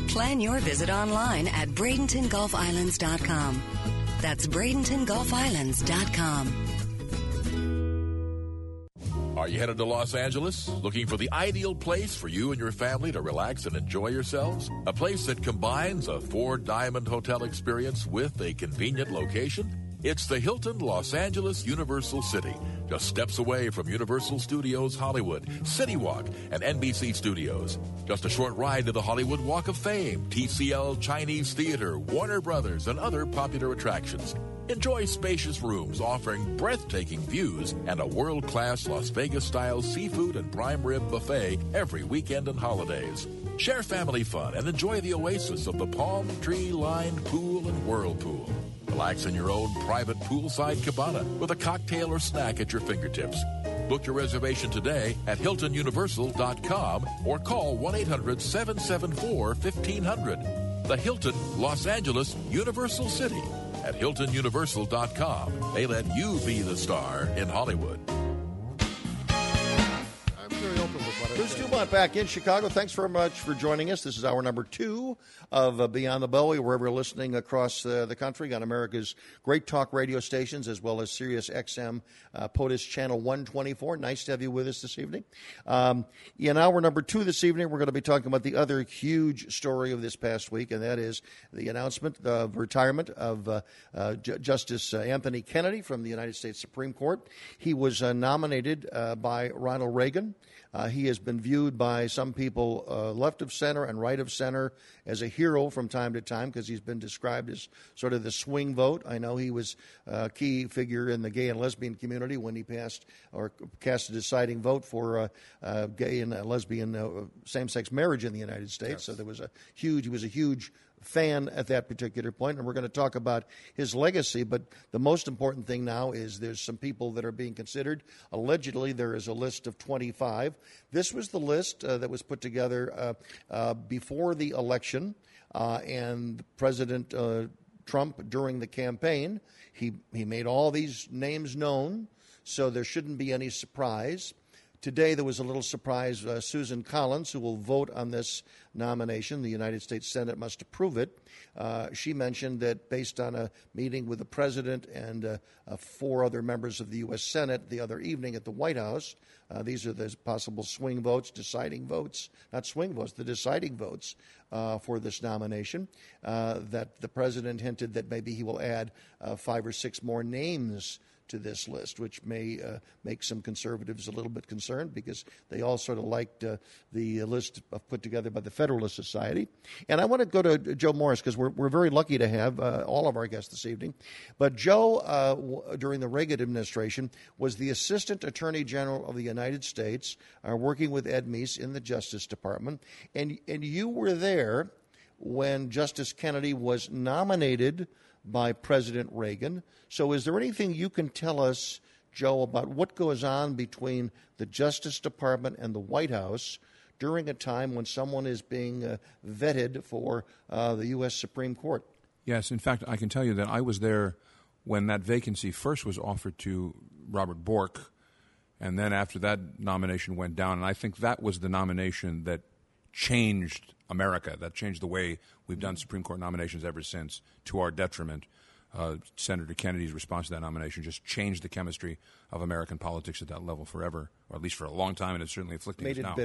Plan your visit online at BradentonGulfIslands.com. That's BradentonGulfIslands.com. Are you headed to Los Angeles? Looking for the ideal place for you and your family to relax and enjoy yourselves? A place that combines a four-diamond hotel experience with a convenient location? It's the Hilton Los Angeles Universal City. Just steps away from Universal Studios Hollywood, CityWalk, and NBC Studios. Just a short ride to the Hollywood Walk of Fame, TCL Chinese Theater, Warner Brothers, and other popular attractions. Enjoy spacious rooms offering breathtaking views and a world-class Las Vegas-style seafood and prime rib buffet every weekend and holidays. Share family fun and enjoy the oasis of the palm tree-lined pool and whirlpool. Relax in your own private poolside cabana with a cocktail or snack at your fingertips. Book your reservation today at HiltonUniversal.com or call 1-800-774-1500. The Hilton, Los Angeles, Universal City. At HiltonUniversal.com, they let you be the star in Hollywood. I'm very open with what I said. Bruce Dumont back in Chicago. Thanks very much for joining us. This is hour number 2 of Beyond the Beltway, wherever you're listening across the country on America's great talk radio stations, as well as Sirius XM, POTUS Channel 124. Nice to have you with us this evening. In hour number 2 this evening, we're going to be talking about the other huge story of this past week, and that is the announcement of retirement of Justice Anthony Kennedy from the United States Supreme Court. He was nominated by Ronald Reagan. He has been viewed by some people left of center and right of center as a hero from time to time because he's been described as sort of the swing vote. I know he was a key figure in the gay and lesbian community when he passed or cast a deciding vote for gay and lesbian same-sex marriage in the United States. Yes. So there was he was a huge fan at that particular point, and we're going to talk about his legacy. But the most important thing now is there's some people that are being considered. Allegedly, there is a list of 25. This was the list that was put together before the election, and President Trump during the campaign. He made all these names known, so there shouldn't be any surprise. Today, there was a little surprise. Susan Collins, who will vote on this nomination, the United States Senate must approve it. She mentioned that based on a meeting with the president and 4 other members of the U.S. Senate the other evening at the White House, these are the possible swing votes, deciding votes, not swing votes, the deciding votes for this nomination, that the president hinted that maybe he will add 5 or 6 more names to this list, which may make some conservatives a little bit concerned because they all sort of liked the list put together by the Federalist Society. And I want to go to Joe Morris because we're very lucky to have all of our guests this evening. But Joe, during the Reagan administration, was the Assistant Attorney General of the United States, working with Ed Meese in the Justice Department. And you were there when Justice Kennedy was nominated by President Reagan. So is there anything you can tell us, Joe, about what goes on between the Justice Department and the White House during a time when someone is being vetted for the U.S. Supreme Court? Yes. In fact, I can tell you that I was there when that vacancy first was offered to Robert Bork, and then after that nomination went down. And I think that was the nomination that changed America. That changed the way we've done Supreme Court nominations ever since, to our detriment. Senator Kennedy's response to that nomination just changed the chemistry of American politics at that level forever, or at least for a long time, and it's certainly afflicting us now.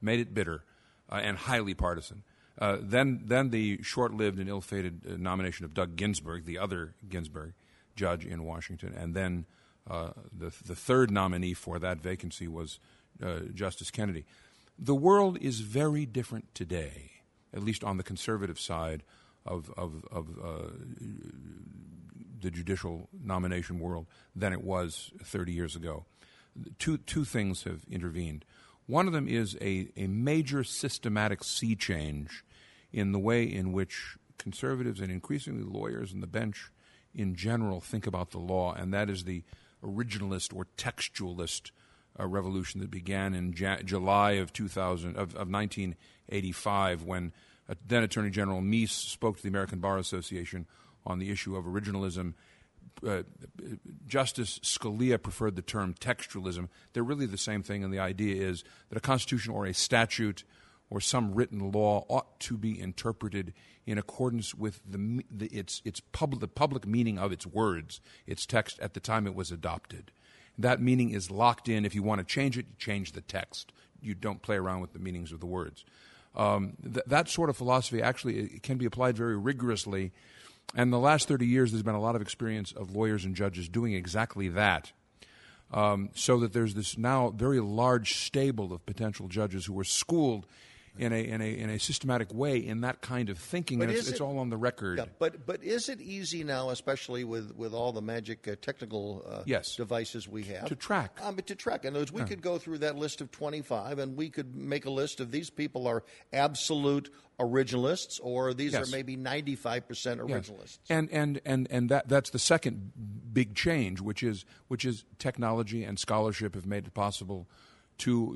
Made it bitter and highly partisan. Then the short-lived and ill-fated nomination of Doug Ginsburg, the other Ginsburg judge in Washington, and then the third nominee for that vacancy was Justice Kennedy. The world is very different today, at least on the conservative side of the judicial nomination world, than it was 30 years ago. Two things have intervened. One of them is a major systematic sea change in the way in which conservatives and increasingly lawyers and the bench in general think about the law, and that is the originalist or textualist revolution that began in July of 1985 when then Attorney General Meese spoke to the American Bar Association on the issue of originalism. Justice Scalia preferred the term textualism. They're really the same thing, and the idea is that a constitution or a statute or some written law ought to be interpreted in accordance with the public meaning of its words, its text at the time it was adopted. That meaning is locked in. If you want to change it, you change the text. You don't play around with the meanings of the words. That sort of philosophy actually it can be applied very rigorously. And the last 30 years, there's been a lot of experience of lawyers and judges doing exactly that, so that there's this now very large stable of potential judges who were schooled in a systematic way in that kind of thinking, but and it's all on the record. Yeah, but is it easy now, especially with all the magic technical devices we have, to track? To track. In other words, we could go through that list of 25, and we could make a list of these people are absolute originalists, or these are maybe 95% originalists. Yes. And that's the second big change, which is technology and scholarship have made it possible to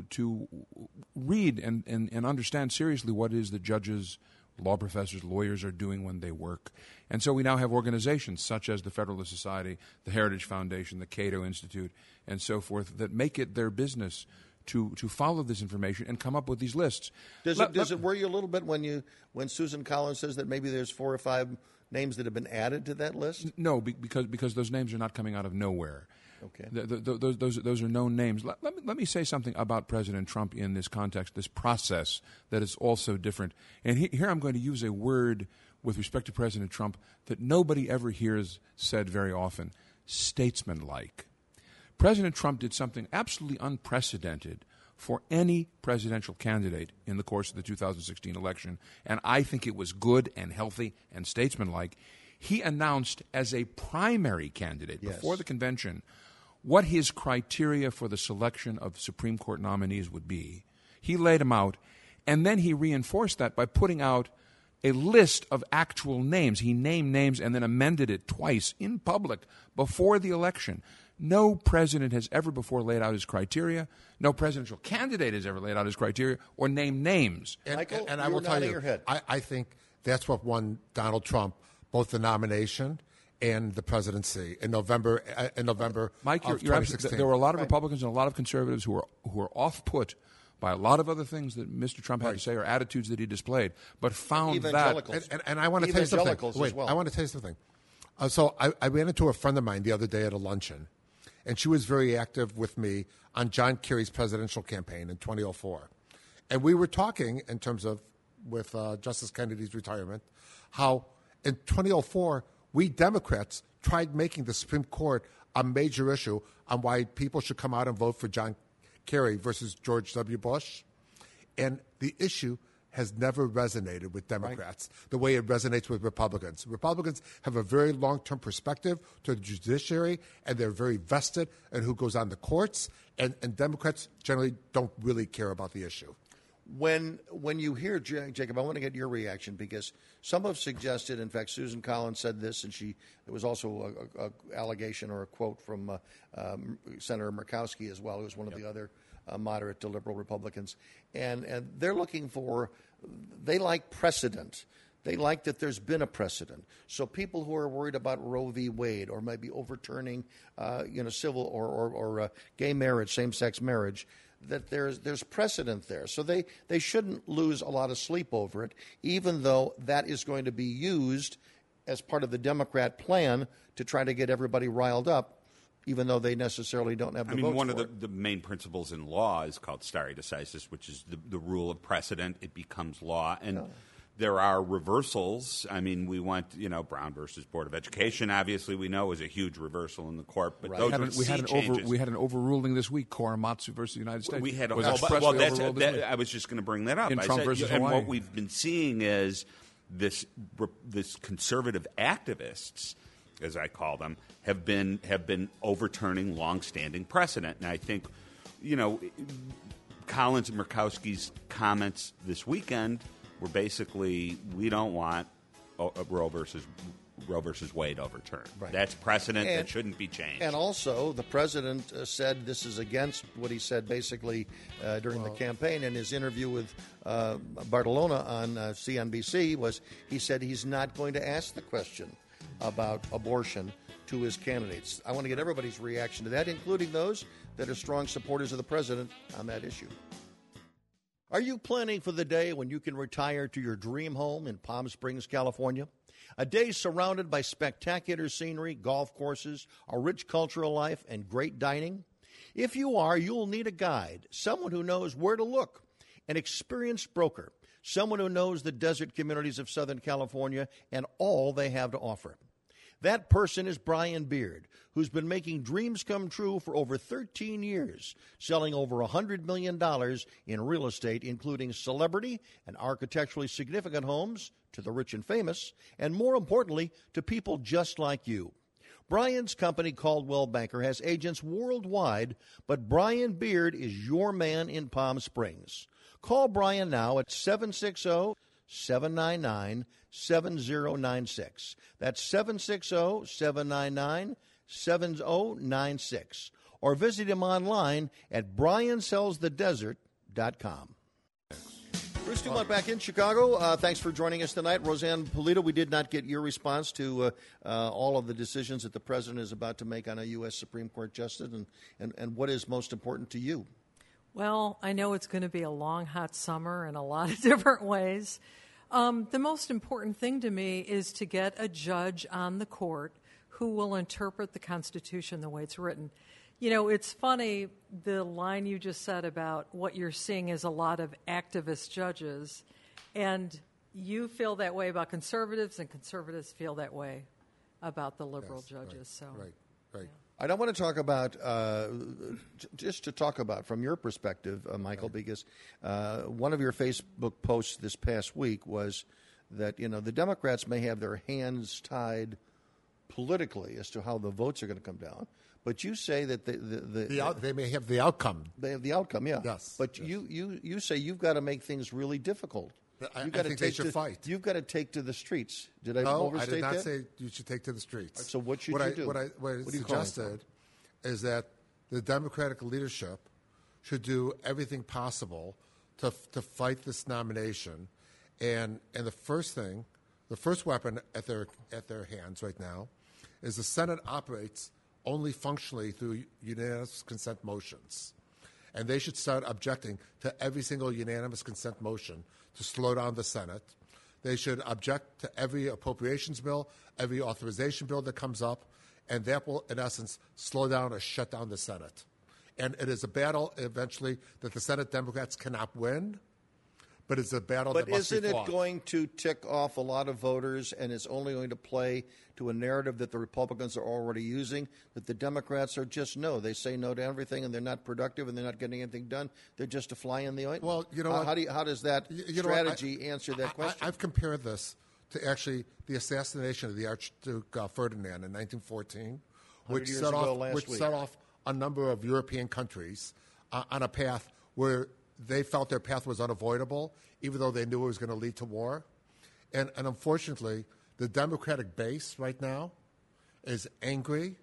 read and understand seriously what it is that judges, law professors, lawyers are doing when they work. And so we now have organizations such as the Federalist Society, the Heritage Foundation, the Cato Institute, and so forth that make it their business to follow this information and come up with these lists. Does it worry you a little bit when Susan Collins says that maybe there's 4 or 5 names that have been added to that list? No, because those names are not coming out of nowhere. Okay. Those are known names. Let me say something about President Trump in this context, this process that is also different. And here I'm going to use a word with respect to President Trump that nobody ever hears said very often, statesmanlike. President Trump did something absolutely unprecedented for any presidential candidate in the course of the 2016 election, and I think it was good and healthy and statesmanlike. He announced as a primary candidate before the convention what his criteria for the selection of Supreme Court nominees would be. He laid them out, and then he reinforced that by putting out a list of actual names. He named names and then amended it twice in public before the election. No president has ever before laid out his criteria. No presidential candidate has ever laid out his criteia or named names. Michael, and I will tell you, I think that's what won Donald Trump both the nomination and the presidency in November Mike, of 2016. There were a lot of Republicans and a lot of conservatives who were off-put by a lot of other things that Mr. Trump had to say or attitudes that he displayed, but found that. And I want to tell you something. Wait, I want to tell you something. So I ran into a friend of mine the other day at a luncheon, and she was very active with me on John Kerry's presidential campaign in 2004. And we were talking in terms of, with Justice Kennedy's retirement, how in 2004, we Democrats tried making the Supreme Court a major issue on why people should come out and vote for John Kerry versus George W. Bush. And the issue has never resonated with Democrats the way it resonates with Republicans. Republicans have a very long-term perspective to the judiciary, and they're very vested in who goes on the courts, and Democrats generally don't really care about the issue. When you hear, Jacob, I want to get your reaction because some have suggested, in fact, Susan Collins said this, and there was also a allegation or a quote from Senator Murkowski as well, who was one of the other moderate to liberal Republicans. And they're looking for, they like precedent. They like that there's been a precedent. So people who are worried about Roe v. Wade or maybe overturning civil or gay marriage, same-sex marriage, that there's precedent there. So they shouldn't lose a lot of sleep over it, even though that is going to be used as part of the Democrat plan to try to get everybody riled up, even though they necessarily don't have the votes for it. I mean, one of the main principles in law is called stare decisis, which is the rule of precedent. It becomes law. And there are reversals. I mean, we want, Brown versus Board of Education, obviously, we know is a huge reversal in the court. But we had an overruling this week, Korematsu versus the United States. I was just going to bring that up. Trump versus Hawaii. What we've been seeing is this conservative activists, as I call them, have been overturning longstanding precedent. And I think, Collins and Murkowski's comments this weekend were basically, we don't want Roe versus Wade overturned. Right. That's precedent that shouldn't be changed. And also, the president said this is against what he said basically during the campaign. In his interview with Barcelona on CNBC, he said he's not going to ask the question about abortion to his candidates. I want to get everybody's reaction to that, including those that are strong supporters of the president on that issue. Are you planning for the day when you can retire to your dream home in Palm Springs, California? A day surrounded by spectacular scenery, golf courses, a rich cultural life, and great dining? If you are, you'll need a guide, someone who knows where to look, an experienced broker, someone who knows the desert communities of Southern California and all they have to offer. That person is Brian Beard, who's been making dreams come true for over 13 years, selling over $100 million in real estate, including celebrity and architecturally significant homes to the rich and famous, and more importantly, to people just like you. Brian's company, Caldwell Banker, has agents worldwide, but Brian Beard is your man in Palm Springs. Call Brian now at 760-799-7096. That's 760-799-7096. Or visit him online at briansellsthedesert.com. Bruce Dumont back in Chicago. Thanks for joining us tonight. Rosanna Pulido, we did not get your response to all of the decisions that the president is about to make on a U.S. Supreme Court justice, and what is most important to you? Well, I know it's going to be a long, hot summer in a lot of different ways. The most important thing to me is to get a judge on the court who will interpret the Constitution the way it's written. You know, it's funny, the line you just said about what you're seeing is a lot of activist judges, and you feel that way about conservatives, and conservatives feel that way about the liberal judges. Right, so, right. Yeah. I don't want to talk about, just to talk about from your perspective, Michael, because one of your Facebook posts this past week was that, you know, the Democrats may have their hands tied politically as to how the votes are going to come down. But you say that they may have the outcome. They have the outcome, yeah. Yes. But yes. You say you've got to make things really difficult. I think they should fight. You've got to take to the streets. Did I overstate that? No, I did not say you should take to the streets. So what should you do? What I suggested is that the Democratic leadership should do everything possible to fight this nomination, and the first weapon at their hands right now is the Senate operates only functionally through unanimous consent motions. And they should start objecting to every single unanimous consent motion to slow down the Senate. They should object to every appropriations bill, every authorization bill that comes up, and that will, in essence, slow down or shut down the Senate. And it is a battle, eventually, that the Senate Democrats cannot win, but it's a battle that must be fought. But isn't it going to tick off a lot of voters, and it's only going to play to a narrative that the Republicans are already using, that the Democrats are just no. They say no to everything, and they're not productive, and they're not getting anything done. They're just a fly in the ointment. Well, you know, how does that strategy answer that question? I've compared this to actually the assassination of the Archduke Ferdinand in 1914, which set off a number of European countries on a path where they felt their path was unavoidable, even though they knew it was going to lead to war. And unfortunately, the Democratic base right now is angry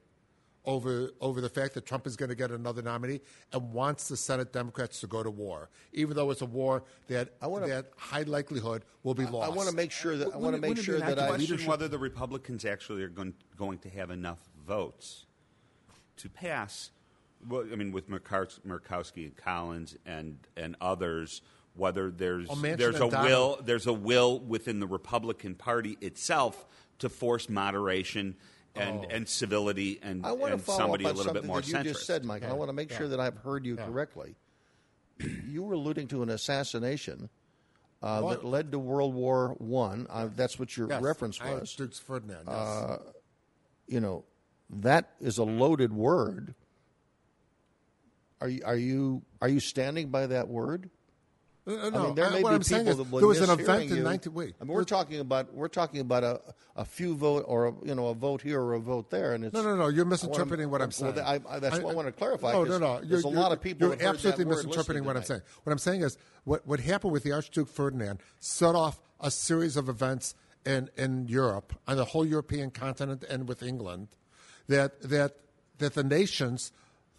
over the fact that Trump is going to get another nominee and wants the Senate Democrats to go to war, even though it's a war that high likelihood will be lost. I want to make sure that I question whether the Republicans actually are going to have enough votes to pass. Well, I mean, with Murkowski and Collins and others, whether there's a will within the Republican Party itself to force moderation and civility and somebody a little bit more centrist. I want to follow up on something that you just said, Michael. Yeah. I want to make sure that I've heard you correctly. You were alluding to an assassination that led to World War I. That's what your reference was. Archduke Ferdinand, yes. You know, that is a loaded word. Are you standing by that word? No. I mean, there may be people that will mishear you. There was an event in 1980. I mean, we're talking about a few vote or a vote here or a vote there, and it's no. You're misinterpreting what I'm saying. Well, that's what I want to clarify. No. There's a lot of people. You're absolutely misinterpreting what I'm saying. What I'm saying is what happened with the Archduke Ferdinand set off a series of events in Europe, on the whole European continent and with England, that the nations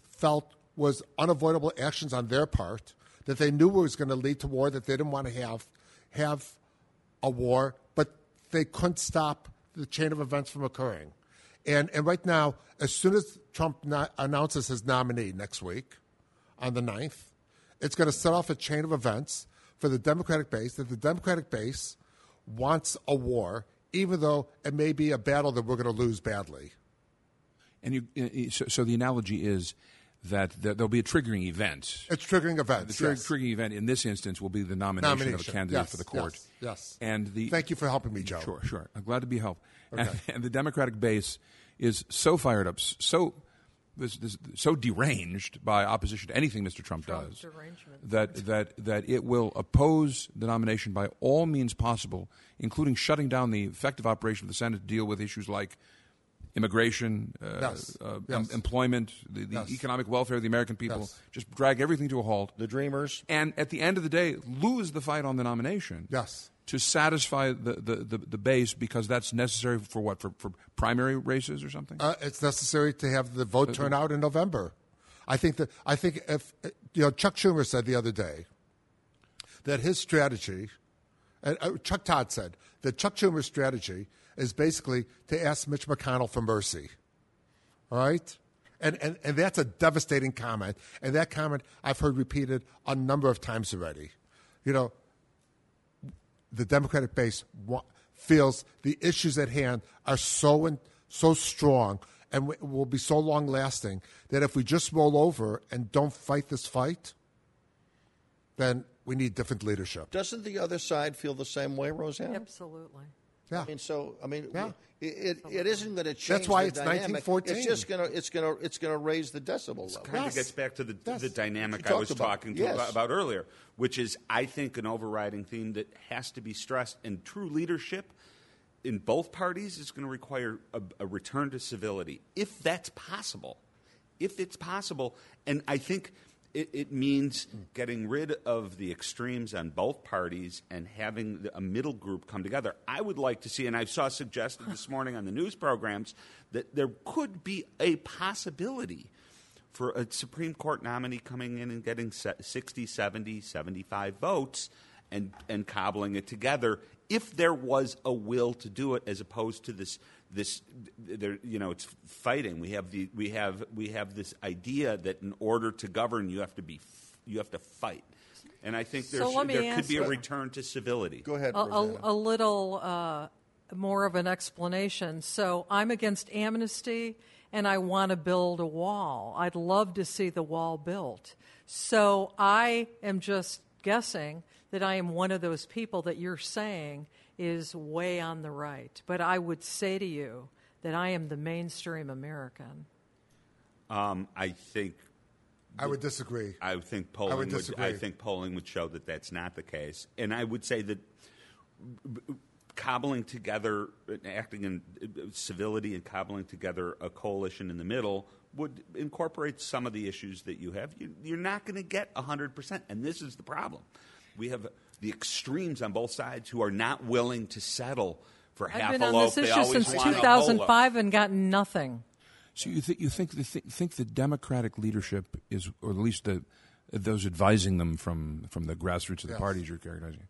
felt was unavoidable actions on their part, that they knew was going to lead to war, that they didn't want to have a war, but they couldn't stop the chain of events from occurring. And right now, as soon as Trump announces his nominee next week on the 9th, it's going to set off a chain of events for the Democratic base, that the Democratic base wants a war, even though it may be a battle that we're going to lose badly. And so the analogy is that there'll be a triggering event. It's triggering events. The triggering event in this instance will be the nomination of a candidate for the court. Yes. And thank you for helping me, Joe. Sure. I'm glad to be helped. Okay. And the Democratic base is so fired up, so deranged by opposition to anything Mr. Trump does, that it will oppose the nomination by all means possible, including shutting down the effective operation of the Senate to deal with issues like immigration, employment, the economic welfare of the American people, just drag everything to a halt. The dreamers. And at the end of the day, lose the fight on the nomination to satisfy the base, because that's necessary for what? For primary races or something? It's necessary to have the vote turnout in November. I think if Chuck Schumer said the other day that his strategy, and Chuck Todd said that Chuck Schumer's strategy is basically to ask Mitch McConnell for mercy, all right? And that's a devastating comment, and that comment I've heard repeated a number of times already. The Democratic base feels the issues at hand are so strong and will be so long-lasting that if we just roll over and don't fight this fight, then we need different leadership. Doesn't the other side feel the same way, Rosanna? Absolutely. Yeah. It isn't going to change. That's why it's dynamic. 1914. It's just going to raise the decibel level. It kind of gets back to the dynamic I was talking about earlier, which is, I think, an overriding theme that has to be stressed. And true leadership in both parties is going to require a return to civility, if that's possible. If it's possible, and I think it means getting rid of the extremes on both parties and having a middle group come together. I would like to see, and I saw suggested this morning on the news programs, that there could be a possibility for a Supreme Court nominee coming in and getting 60, 70, 75 votes and cobbling it together, if there was a will to do it, as opposed to it's fighting. We have this idea that in order to govern, you have to fight, and I think there could be a return to civility. Go ahead, a little more of an explanation. So I'm against amnesty, and I want to build a wall. I'd love to see the wall built. So I am just guessing that I am one of those people that you're saying is way on the right. But I would say to you that I am the mainstream American. I would disagree. I think polling would show that that's not the case. And I would say that cobbling together, acting in civility and cobbling together a coalition in the middle would incorporate some of the issues that you have. You're not going to get 100%, and this is the problem. We have the extremes on both sides who are not willing to settle for half a loaf. I've been on this issue since 2005 and gotten nothing. So you think the Democratic leadership is, or at least those advising them from the grassroots of the parties you're characterizing,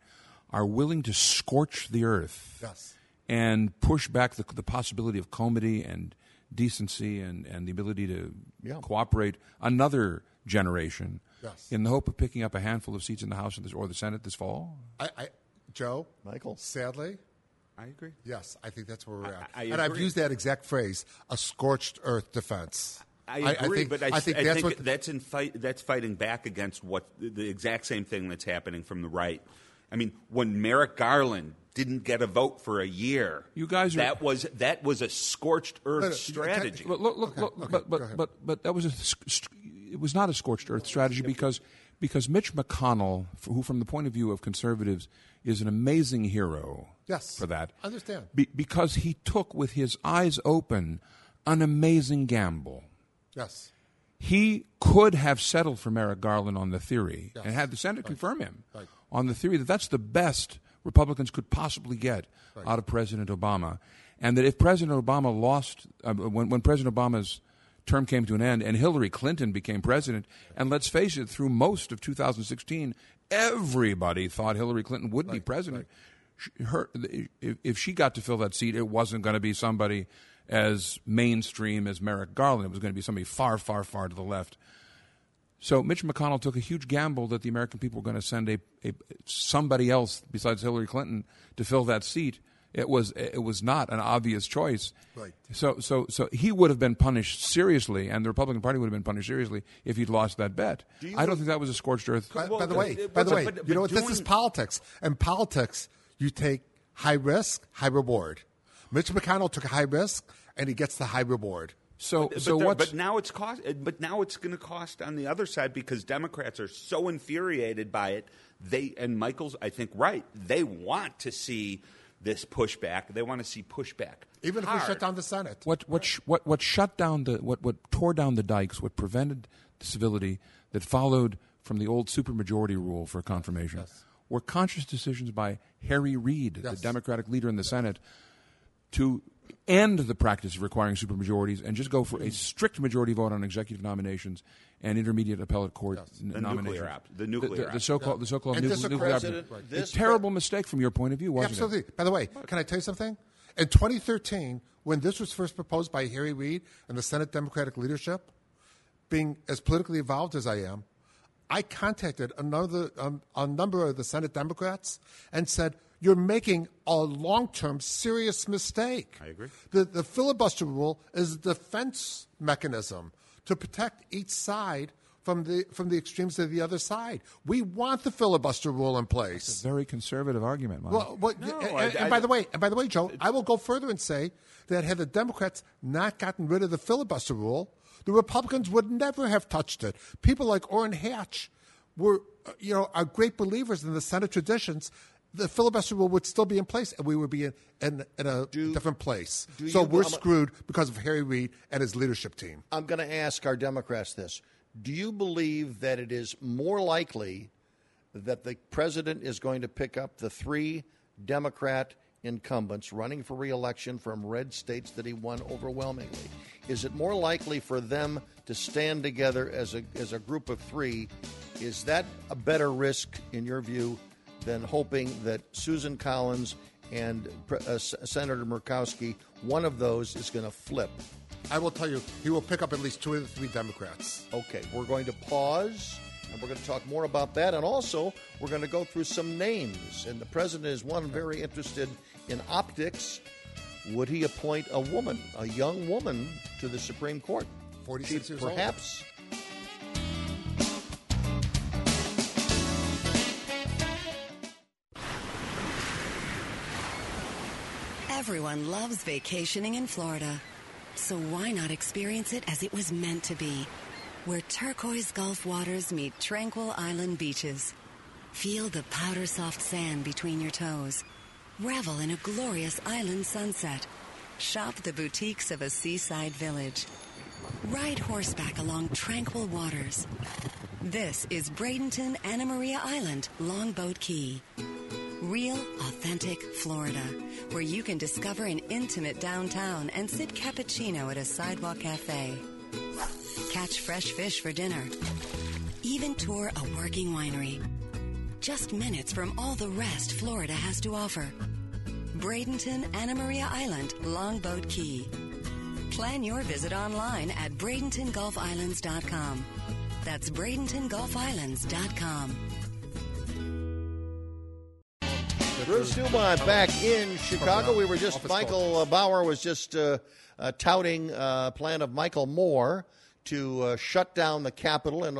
are willing to scorch the earth and push back the possibility of comity and decency and the ability to cooperate another generation in the hope of picking up a handful of seats in the House or the Senate this fall? Joe? Michael? Sadly? I agree. Yes, I think that's where we're at. I agree. I've used that exact phrase, a scorched earth defense. I think that's fighting back against what the exact same thing that's happening from the right. I mean, when Merrick Garland didn't get a vote for a year, you guys that was a scorched earth strategy. But that was it was not a scorched earth strategy because Mitch McConnell, who from the point of view of conservatives is an amazing hero for that. I understand. Because he took with his eyes open an amazing gamble. Yes. He could have settled for Merrick Garland on the theory and had the Senate confirm him on the theory that that's the best Republicans could possibly get out of President Obama. And that if President Obama lost, when President Obama's term came to an end and Hillary Clinton became president, and let's face it, through most of 2016, everybody thought Hillary Clinton would be president. If she got to fill that seat, it wasn't going to be somebody as mainstream as Merrick Garland. It was going to be somebody far, far, far to the left. So Mitch McConnell took a huge gamble that the American people were going to send somebody else besides Hillary Clinton to fill that seat. It was not an obvious choice. Right. So he would have been punished seriously, and the Republican Party would have been punished seriously if he'd lost that bet. I don't think that was a scorched earth. By the way, you know what? This is politics, and politics. You take high risk, high reward. Mitch McConnell took a high risk, and he gets the high reward. But now it's going to cost on the other side because Democrats are so infuriated by it. Michael's, I think, right. They want to see this pushback. They want to see pushback. Even if we shut down the Senate. What tore down the dikes, what prevented the civility that followed from the old supermajority rule for confirmation. Yes. Were conscious decisions by Harry Reid, the Democratic leader in the Senate, to end the practice of requiring supermajorities and just go for a strict majority vote on executive nominations and intermediate appellate court nominations. The so-called nuclear option. This terrible mistake from your point of view, wasn't it? Absolutely. By the way, can I tell you something? In 2013, when this was first proposed by Harry Reid and the Senate Democratic leadership, being as politically involved as I am, I contacted a number of the Senate Democrats and said, you're making a long-term serious mistake. I agree. The filibuster rule is a defense mechanism to protect each side from the extremes of the other side. We want the filibuster rule in place. That's a very conservative argument, Mike. By the way, Joe, I will go further and say that had the Democrats not gotten rid of the filibuster rule, the Republicans would never have touched it. People like Orrin Hatch are great believers in the Senate traditions. The filibuster rule would still be in place, and we would be in a different place. So we're screwed because of Harry Reid and his leadership team. I'm going to ask our Democrats this. Do you believe that it is more likely that the president is going to pick up the three Democrat incumbents running for re-election from red states that he won overwhelmingly? Is it more likely for them to stand together as a group of three? Is that a better risk, in your view, than hoping that Susan Collins and Senator Murkowski, one of those, is going to flip? I will tell you, he will pick up at least two of the three Democrats. Okay, we're going to pause, and we're going to talk more about that. And also, we're going to go through some names. And the president is one very interested in optics. Would he appoint a woman, a young woman, to the Supreme Court? 46 years old. Perhaps. Everyone loves vacationing in Florida. So why not experience it as it was meant to be? Where turquoise Gulf waters meet tranquil island beaches. Feel the powder-soft sand between your toes. Revel in a glorious island sunset. Shop the boutiques of a seaside village. Ride horseback along tranquil waters. This is Bradenton, Anna Maria Island, Longboat Key. Real, authentic Florida, where you can discover an intimate downtown and sit cappuccino at a sidewalk cafe. Catch fresh fish for dinner. Even tour a working winery. Just minutes from all the rest Florida has to offer. Bradenton, Anna Maria Island, Longboat Key. Plan your visit online at BradentonGulfIslands.com. That's BradentonGulfIslands.com. Bruce Dumont back in Chicago. We were just, Michael Bauer was just touting a plan of Michael Moore to shut down the Capitol and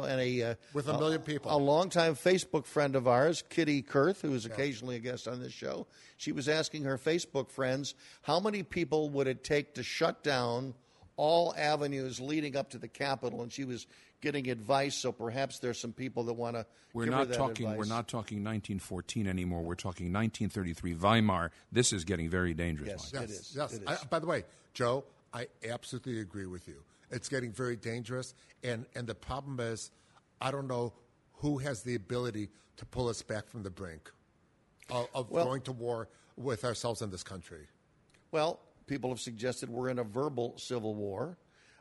with 1 million people. A longtime Facebook friend of ours, Kitty Kurth, who is occasionally a guest on this show, she was asking her Facebook friends, how many people would it take to shut down all avenues leading up to the Capitol? And she was getting advice, so perhaps there's some people that want to give her that advice. We're not talking 1914 anymore. We're talking 1933, Weimar. This is getting very dangerous. Yes, it is. By the way, Joe, I absolutely agree with you. It's getting very dangerous, and the problem is I don't know who has the ability to pull us back from the brink. going to war with ourselves in this country? Well, people have suggested we're in a verbal civil war.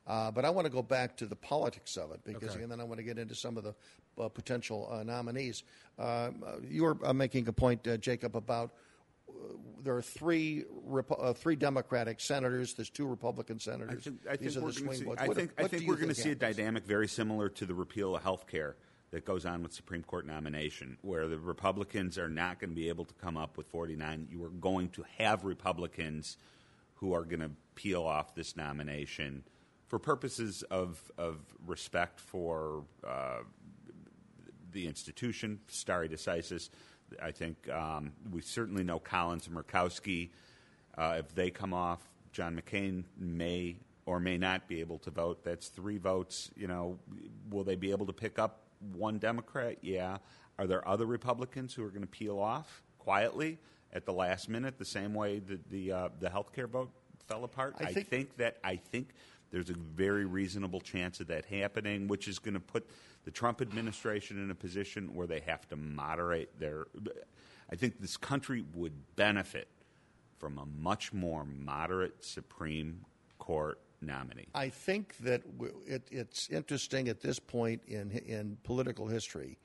But I want to go back to the politics of it, because okay. And then I want to get into some of the potential nominees. You were making a point, Jacob, about there are three Democratic senators. There's two Republican senators. I think we're going to see a dynamic very similar to the repeal of health care that goes on with Supreme Court nomination, where the Republicans are not going to be able to come up with 49. You are going to have Republicans who are going to peel off this nomination for purposes of respect for the institution, stare decisis. I think we certainly know Collins and Murkowski. If they come off, John McCain may or may not be able to vote. That's three votes. You know, will they be able to pick up one Democrat? Yeah. Are there other Republicans who are going to peel off quietly at the last minute, the same way that the health care vote fell apart? I think there's a very reasonable chance of that happening, which is going to put the Trump administration in a position where they have to moderate their – I think this country would benefit from a much more moderate Supreme Court nominee. I think that it's interesting at this point in political history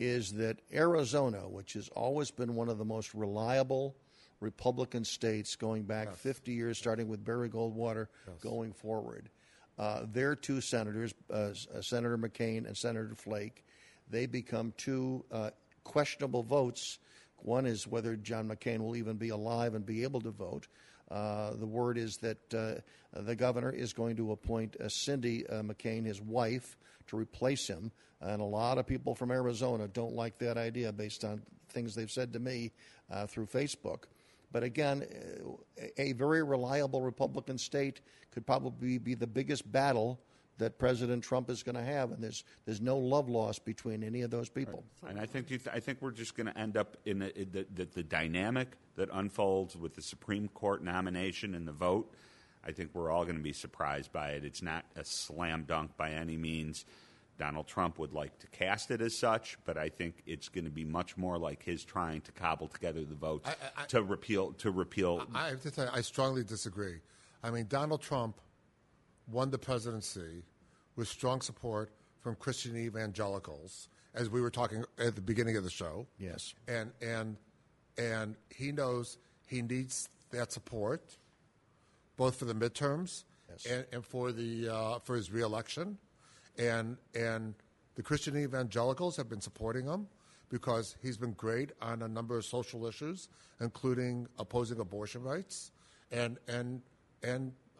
is that Arizona, which has always been one of the most reliable Republican states going back 50 years, starting with Barry Goldwater, going forward. Their two senators, Senator McCain and Senator Flake, they become two questionable votes. One is whether John McCain will even be alive and be able to vote. The word is that the governor is going to appoint Cindy McCain, his wife, to replace him. And a lot of people from Arizona don't like that idea based on things they've said to me through Facebook. But again, a very reliable Republican state could probably be the biggest battle that President Trump is going to have, and there's no love lost between any of those people. Right. And I think we're just going to end up in the dynamic that unfolds with the Supreme Court nomination and the vote. I think we're all going to be surprised by it. It's not a slam dunk by any means. Donald Trump would like to cast it as such, but I think it's going to be much more like his trying to cobble together the votes to repeal. I have to tell you, I strongly disagree. I mean, Donald Trump won the presidency with strong support from Christian evangelicals, as we were talking at the beginning of the show. Yes. And he knows he needs that support, both for the midterms and for the for his reelection. And the Christian evangelicals have been supporting him because he's been great on a number of social issues, including opposing abortion rights, and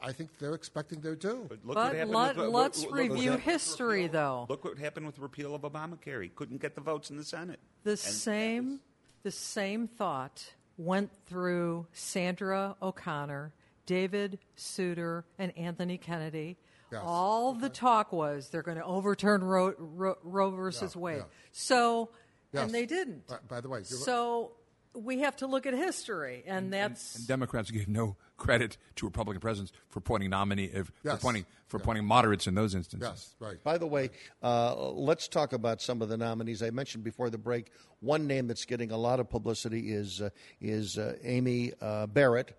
I think they're expecting their due. But let's review history, though. Look what happened with the repeal of Obamacare. He couldn't get the votes in the Senate. The same thought went through Sandra O'Connor, David Souter, and Anthony Kennedy. Yes. All the talk was they're going to overturn Roe versus Wade. Yeah. So, and they didn't. By the way, so we have to look at history, and that's and Democrats gave no credit to Republican presidents for appointing moderates in those instances. Yes, right. By the way, let's talk about some of the nominees I mentioned before the break. One name that's getting a lot of publicity is Amy Barrett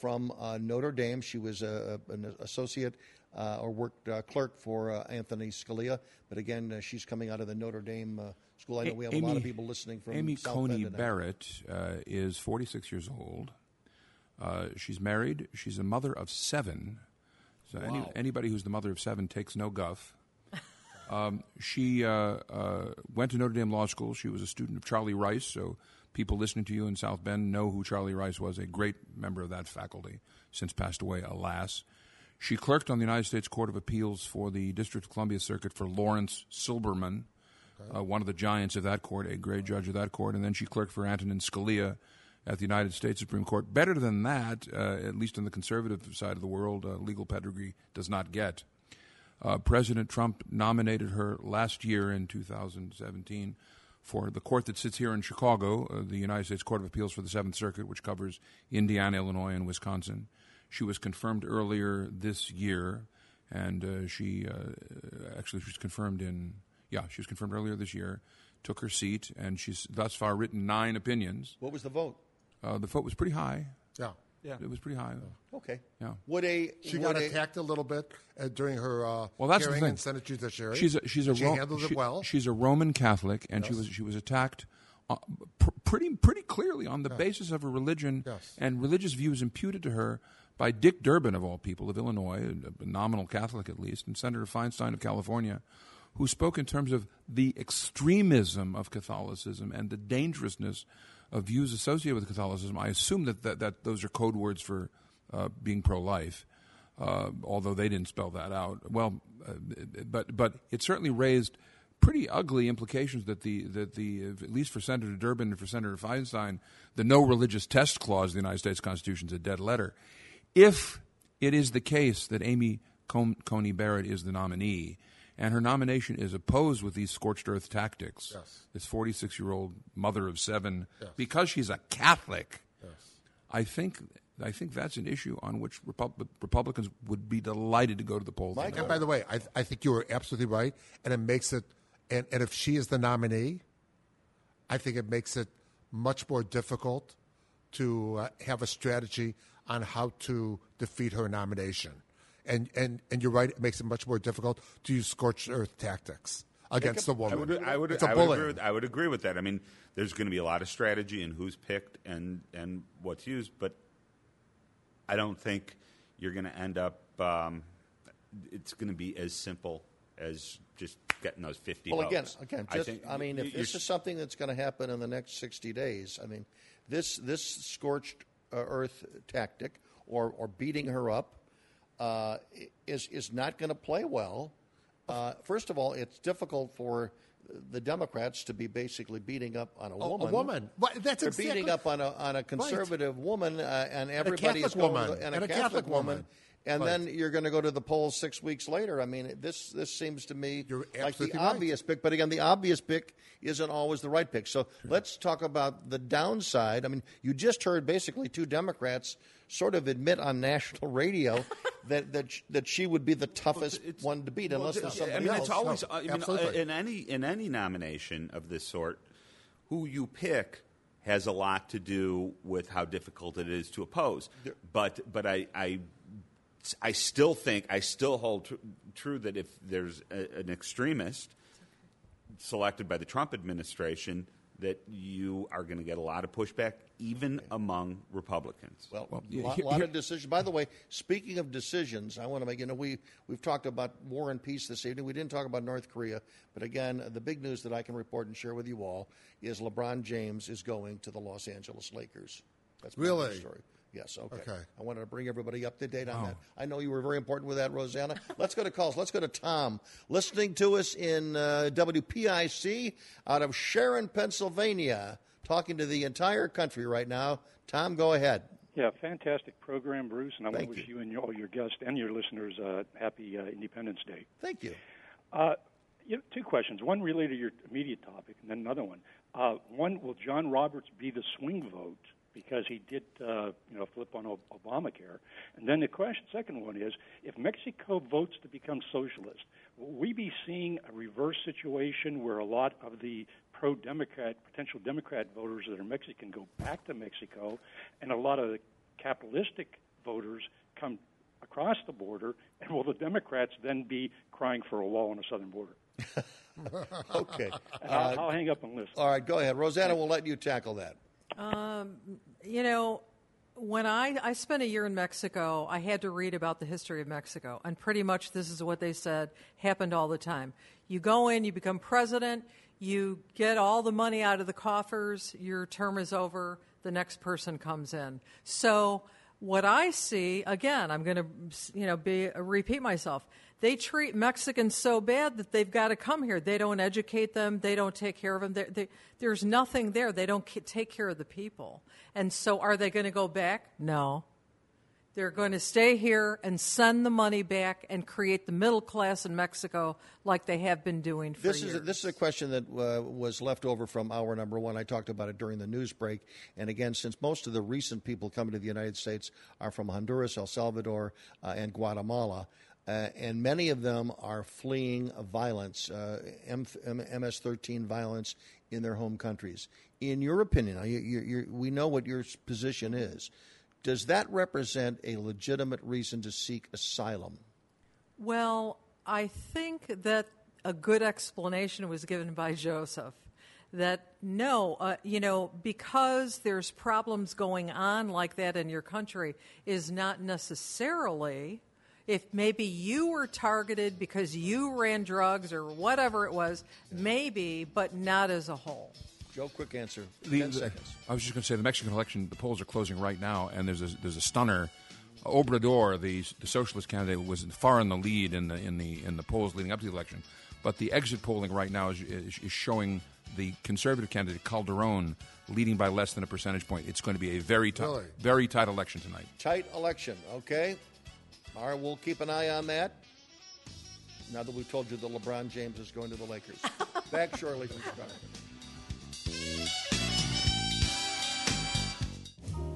from Notre Dame. She was an associate. Or worked clerk for Anthony Scalia. But again, she's coming out of the Notre Dame school. I know we have a lot of people listening from Amy South Coney Bend Barrett is 46 years old. She's married. She's a mother of 7. So anybody who's the mother of 7 takes no guff. She went to Notre Dame Law School. She was a student of Charlie Rice. So people listening to you in South Bend know who Charlie Rice was, a great member of that faculty, since passed away, alas. She clerked on the United States Court of Appeals for the District of Columbia Circuit for Lawrence Silberman, one of the giants of that court, a great judge of that court. And then she clerked for Antonin Scalia at the United States Supreme Court. Better than that, at least on the conservative side of the world, legal pedigree does not get. President Trump nominated her last year in 2017 for the court that sits here in Chicago, the United States Court of Appeals for the Seventh Circuit, which covers Indiana, Illinois, and Wisconsin. She was confirmed earlier this year, and she was confirmed earlier this year took her seat, and she's thus far written 9 opinions. What was the vote? The vote was pretty high. Yeah. Yeah, it was pretty high. Though. Okay. Yeah. She got attacked a little bit during her hearing in Senate Judiciary. She's a Roman Catholic, and yes. she was attacked pretty clearly on the basis of her religion and religious views imputed to her by Dick Durbin of all people of Illinois, a nominal Catholic at least, and Senator Feinstein of California, who spoke in terms of the extremism of Catholicism and the dangerousness of views associated with Catholicism. I assume that those are code words for being pro-life, although they didn't spell that out. Well, but it certainly raised pretty ugly implications that at least for Senator Durbin and for Senator Feinstein, the no religious test clause of the United States Constitution is a dead letter. If it is the case that Amy Coney Barrett is the nominee, and her nomination is opposed with these scorched earth tactics. Yes. This 46-year-old mother of 7, because she's a Catholic. Yes. I think that's an issue on which Republicans would be delighted to go to the polls. Mike, and by the way, I think you are absolutely right, and it makes it. And if she is the nominee, I think it makes it much more difficult to have a strategy on how to defeat her nomination. And you're right, it makes it much more difficult to use scorched earth tactics against the woman. I would agree with that. I mean, there's going to be a lot of strategy in who's picked and what's used, but I don't think you're going to end up it's going to be as simple as just getting those 50 votes. If this is something that's going to happen in the next 60 days, I mean, this scorched earth tactic or beating her up, is not going to play well. First of all, it's difficult for the Democrats to be basically beating up on a woman. A woman. Well, that's exactly. They're beating up on a conservative woman and everybody is going and a Catholic woman. And then you're going to go to the polls 6 weeks later. I mean, this seems to me like the obvious pick. But again, the obvious pick isn't always the right pick. So let's talk about the downside. I mean, you just heard basically 2 Democrats sort of admit on national radio that she would be the toughest one to beat unless there's somebody else. It's always in any nomination of this sort, who you pick has a lot to do with how difficult it is to oppose. But I still hold true that if there's an extremist selected by the Trump administration, that you are going to get a lot of pushback, even among Republicans. Well, a lot of decisions. By the way, speaking of decisions, I want to make, we've talked about war and peace this evening. We didn't talk about North Korea. But again, the big news that I can report and share with you all is LeBron James is going to the Los Angeles Lakers. That's really the story. Yes, okay. I wanted to bring everybody up to date on that. I know you were very important with that, Rosanna. Let's go to calls. Let's go to Tom, listening to us in WPIC out of Sharon, Pennsylvania, talking to the entire country right now. Tom, go ahead. Yeah, fantastic program, Bruce, and I want to wish you and all your guests and your listeners a happy Independence Day. Thank you. 2 questions, one related to your immediate topic and then another one. One, will John Roberts be the swing vote? Because he did, flip on Obamacare. And then the question, second one is, if Mexico votes to become socialist, will we be seeing a reverse situation where a lot of the pro-Democrat, potential Democrat voters that are Mexican go back to Mexico, and a lot of the capitalistic voters come across the border, and will the Democrats then be crying for a wall on the southern border? Okay. I'll hang up and listen. All right, go ahead. Rosanna, we'll let you tackle that. When I spent a year in Mexico, I had to read about the history of Mexico. And pretty much this is what they said happened all the time. You go in, you become president, you get all the money out of the coffers, your term is over, the next person comes in. So what I see, again, I'm going to, repeat myself. They treat Mexicans so bad that they've got to come here. They don't educate them. They don't take care of them. There's nothing there. They don't take care of the people. And so are they going to go back? No. They're going to stay here and send the money back and create the middle class in Mexico like they have been doing for years. This is a question that was left over from hour number 1. I talked about it during the news break. And again, since most of the recent people coming to the United States are from Honduras, El Salvador, and Guatemala, and many of them are fleeing violence, MS-13 violence in their home countries. In your opinion, we know what your position is. Does that represent a legitimate reason to seek asylum? Well, I think that a good explanation was given by Joseph, that no, because there's problems going on like that in your country is not necessarily, if maybe you were targeted because you ran drugs or whatever it was, maybe, but not as a whole. Joe, quick answer. 10 seconds. I was just going to say the Mexican election, the polls are closing right now, and there's a stunner. Obrador, the socialist candidate, was far in the lead in the polls leading up to the election, but the exit polling right now is showing the conservative candidate Calderon leading by less than a percentage point. It's going to be a very tight, very tight election tonight. Tight election, okay. All right, we'll keep an eye on that. Now that we've told you that LeBron James is going to the Lakers, back shortly from Chicago.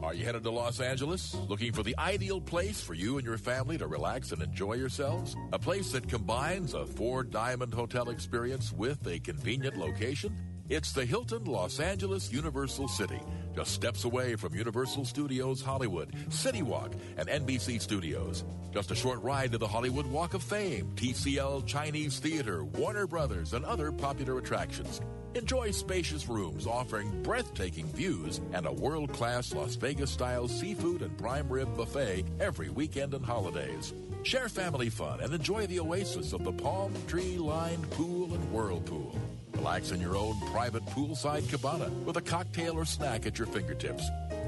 Are you headed to Los Angeles? Looking for the ideal place for you and your family to relax and enjoy yourselves? A place that combines a four-diamond hotel experience with a convenient location? It's the Hilton Los Angeles Universal City, just steps away from Universal Studios Hollywood, CityWalk, and NBC Studios. Just a short ride to the Hollywood Walk of Fame, TCL Chinese Theater, Warner Brothers, and other popular attractions. Enjoy spacious rooms offering breathtaking views and a world-class Las Vegas-style seafood and prime rib buffet every weekend and holidays. Share family fun and enjoy the oasis of the palm tree-lined pool and whirlpool. Relax in your own private poolside cabana with a cocktail or snack at your fingertips.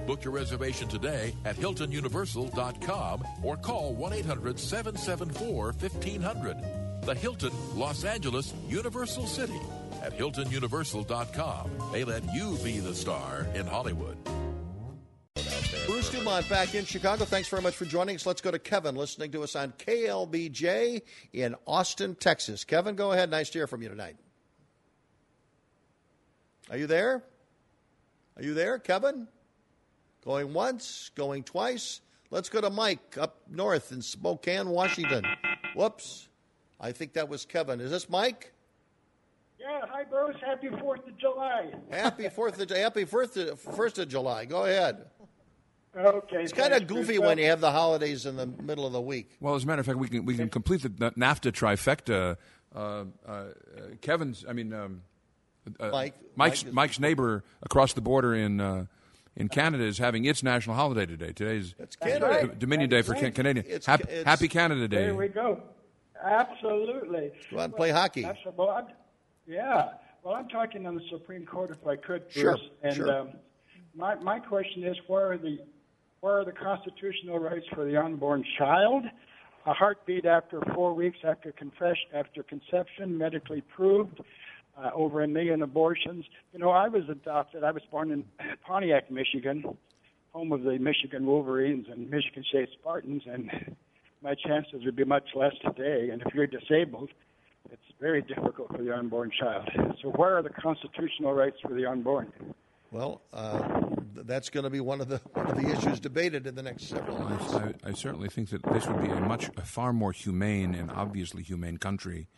Book your reservation today at HiltonUniversal.com or call 1-800-774-1500. The Hilton Los Angeles Universal City. At HiltonUniversal.com, they let you be the star in Hollywood. Bruce Dumont back in Chicago. Thanks very much for joining us. Let's go to Kevin listening to us on KLBJ in Austin, Texas. Kevin, go ahead. Nice to hear from you tonight. Are you there? Are you there, Kevin? Going once, going twice. Let's go to Mike up north in Spokane, Washington. Whoops. I think that was Kevin. Is this Mike? Yeah, hi, Bruce. Happy 4th of July. Happy 1st of July. Go ahead. Okay. It's kind of goofy when you have the holidays in the middle of the week. Well, as a matter of fact, we can complete the NAFTA trifecta. Mike's neighbor across the border in Canada is having its national holiday today. Today's Dominion Day for Canadians. Happy Canada Day. There we go. Absolutely. Go out and play hockey. Absolutely. Yeah. Well, I'm talking on the Supreme Court, if I could, Bruce. Sure, and sure. My question is, where are the constitutional rights for the unborn child? A heartbeat after 4 weeks after conception, medically proved, over 1 million abortions. You know, I was adopted. I was born in Pontiac, Michigan, home of the Michigan Wolverines and Michigan State Spartans, and my chances would be much less today. And if you're disabled, it's very difficult for the unborn child. So where are the constitutional rights for the unborn? Well, that's going to be one of the issues debated in the next several months. I certainly think that this would be a far more humane and obviously humane country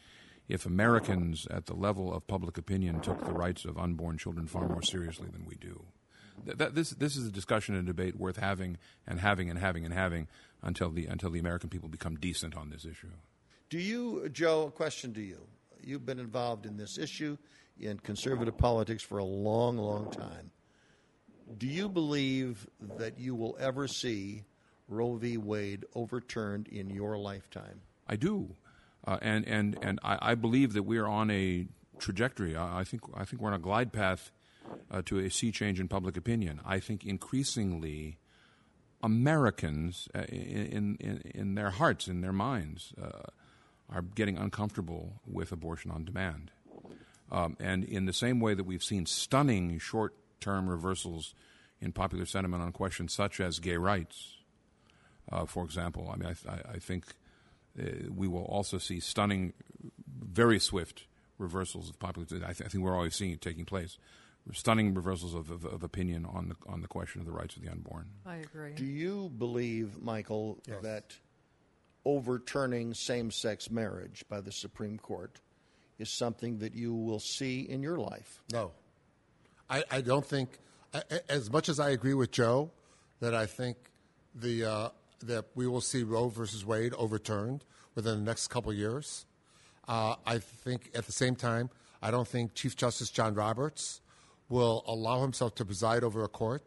if Americans at the level of public opinion took the rights of unborn children far more seriously than we do. This is a discussion and debate worth having until the American people become decent on this issue. Do you, Joe, a question to you. You've been involved in this issue in conservative politics for a long, long time. Do you believe that you will ever see Roe v. Wade overturned in your lifetime? I do. And I believe that we are on a trajectory. I think we're on a glide path to a sea change in public opinion. I think increasingly Americans, in their hearts, in their minds, are getting uncomfortable with abortion on demand. And in the same way that we've seen stunning short-term reversals in popular sentiment on questions such as gay rights, for example, I mean, I think we will also see stunning, very swift reversals of popular sentiment. I think we're always seeing it taking place. Stunning reversals of opinion on the question of the rights of the unborn. I agree. Do you believe, Michael, yes, that overturning same-sex marriage by the Supreme Court is something that you will see in your life. No. I don't think, as much as I agree with Joe, that I think that we will see Roe versus Wade overturned within the next couple of years. I think at the same time, I don't think Chief Justice John Roberts will allow himself to preside over a court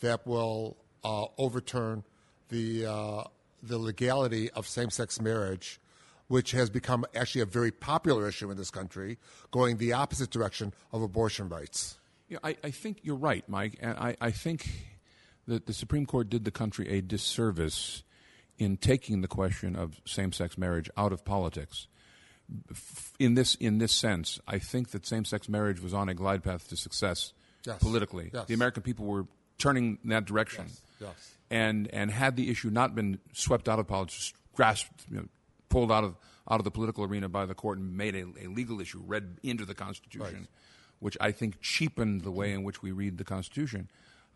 that will overturn the legality of same-sex marriage, which has become actually a very popular issue in this country, going the opposite direction of abortion rights. Yeah, I think you're right, Mike, and I think that the Supreme Court did the country a disservice in taking the question of same-sex marriage out of politics. In this sense, I think that same-sex marriage was on a glide path to success politically. Yes. The American people were turning in that direction. Yes. Yes. And had the issue not been swept out of politics, grasped, pulled out of the political arena by the court and made a legal issue, read into the Constitution, right, which I think cheapened the way in which we read the Constitution,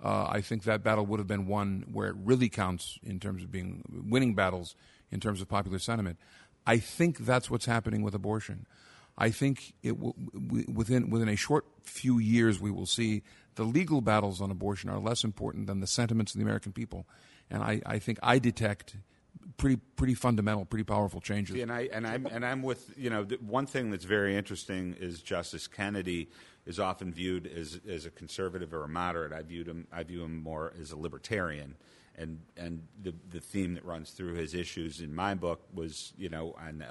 I think that battle would have been one where it really counts in terms of being winning battles in terms of popular sentiment. I think that's what's happening with abortion. I think it within a short few years we will see the legal battles on abortion are less important than the sentiments of the American people, and I think I detect pretty fundamental, pretty powerful changes. And I'm with one thing that's very interesting is Justice Kennedy is often viewed as a conservative or a moderate. I view him more as a libertarian. And the theme that runs through his issues in my book was, on